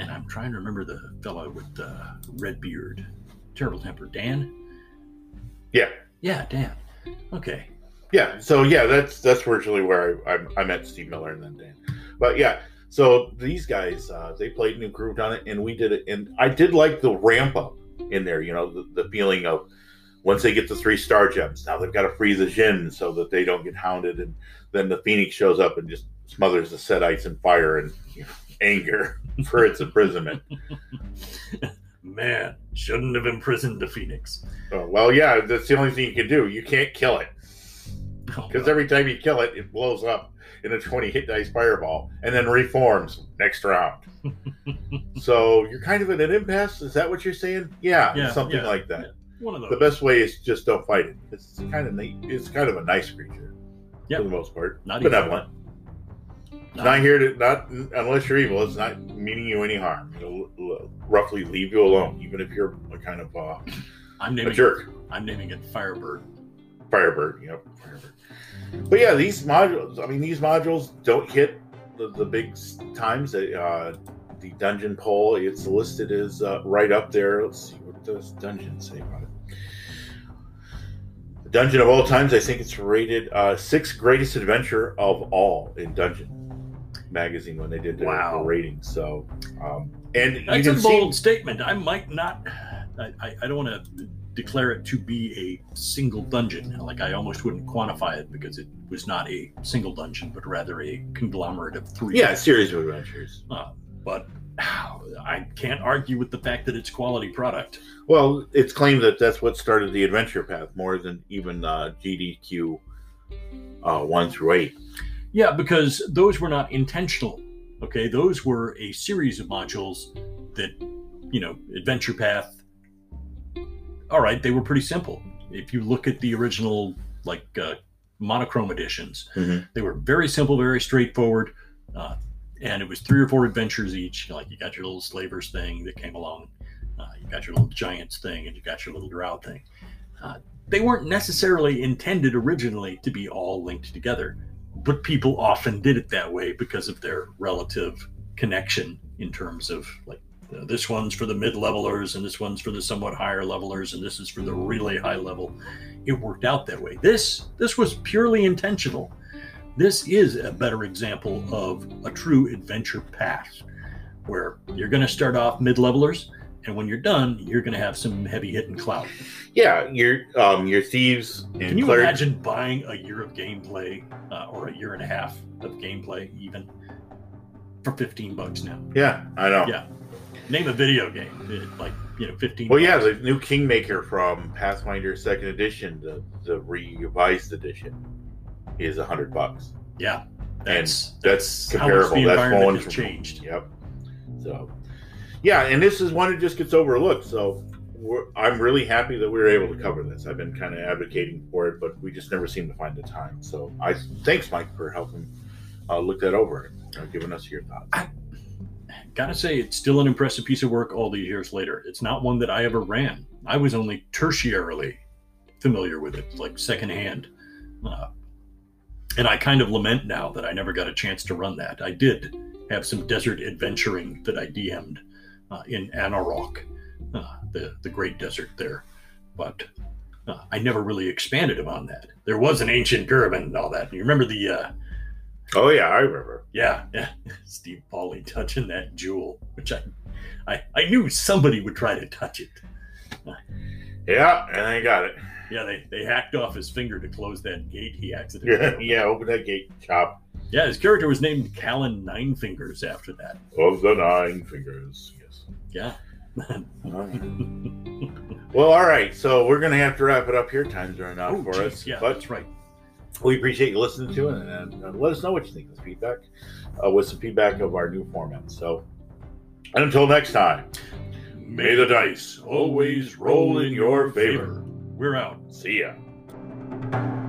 And I'm trying to remember the fellow with the red beard, terrible temper, Dan. Yeah, Dan. Okay. Yeah, so yeah, that's virtually where I met Steve Miller and then Dan. But yeah, so these guys they played and improved on it, and we did it. And I did like the ramp up in there. You know, the feeling of. Once they get the three star gems, now they've got to free the Jinn so that they don't get hounded, and then the Phoenix shows up and just smothers the Setites in fire and anger for its imprisonment. Man, shouldn't have imprisoned the Phoenix. Well, yeah, that's the only thing you can do. You can't kill it. Because every time you kill it, it blows up in a 20 hit dice fireball and then reforms next round. So you're kind of at an impasse. Is that what you're saying? Yeah, something like that. Yeah. One of those. The best way is just don't fight it. It's kind of neat. It's kind of a nice creature for the most part. Not benevolent. Unless you're evil. It's not meaning you any harm. It'll roughly leave you alone, even if you're a kind of a jerk. I'm naming it Firebird. Firebird. But yeah, these modules. I mean, these modules don't hit the big times. The dungeon poll, it's listed as right up there. Let's see, what does Dungeon say about it? The Dungeon of All Times. I think it's rated sixth greatest adventure of all in Dungeon magazine when they did their rating. So, and that's a bold statement. I might not. I don't want to declare it to be a single dungeon. Like, I almost wouldn't quantify it because it was not a single dungeon, but rather a conglomerate of three. Yeah, a series of adventures. But I can't argue with the fact that it's quality product. Well, it's claimed that that's what started the adventure path more than even GDQ 1 through 8. Yeah, because those were not intentional. Okay, those were a series of modules that, adventure path. All right, they were pretty simple. If you look at the original, monochrome editions, they were very simple, very straightforward, and it was 3 or 4 adventures each. You got your little slavers thing that came along, you got your little giants thing, and you got your little drow thing. They weren't necessarily intended originally to be all linked together, but people often did it that way because of their relative connection in terms of, this one's for the mid-levelers, and this one's for the somewhat higher levelers, and this is for the really high level. It worked out that way. This was purely intentional. This is a better example of a true adventure path, where you're going to start off mid-levelers, and when you're done, you're going to have some heavy hitting clout. Yeah, your thieves. Can you imagine buying a year of gameplay, or a year and a half of gameplay, even for $15 now? Yeah, I know. Yeah. Name a video game, $15. Well, yeah, the new Kingmaker from Pathfinder 2nd Edition, the revised edition, is $100. Yeah, that's comparable. How much the environment has changed. Yep. So, yeah, and this is one that just gets overlooked. So, I'm really happy that we were able to cover this. I've been kind of advocating for it, but we just never seem to find the time. So, thanks, Mike, for helping look that over and giving us your thoughts. Gotta say, it's still an impressive piece of work all these years later. It's not one that I ever ran. I was only tertiarily familiar with it, secondhand. And I kind of lament now that I never got a chance to run that. I did have some desert adventuring that I DM'd in Anarok, the great desert there. But I never really expanded upon that. There was an ancient pyramid and all that. You remember the... Oh, yeah, I remember. Yeah. Steve Pauley touching that jewel, which I knew somebody would try to touch it. Yeah, and they got it. Yeah, they hacked off his finger to close that gate. He accidentally open that gate, chop. Yeah, his character was named Callan Ninefingers after that. Of the Ninefingers, yes. Yeah. Well, all right, so we're going to have to wrap it up here. Time's running out for us. Yeah, but that's right. We appreciate you listening to it, and let us know what you think of the feedback, with some feedback of our new format. So, and until next time, may the dice always roll in your favor. We're out. See ya.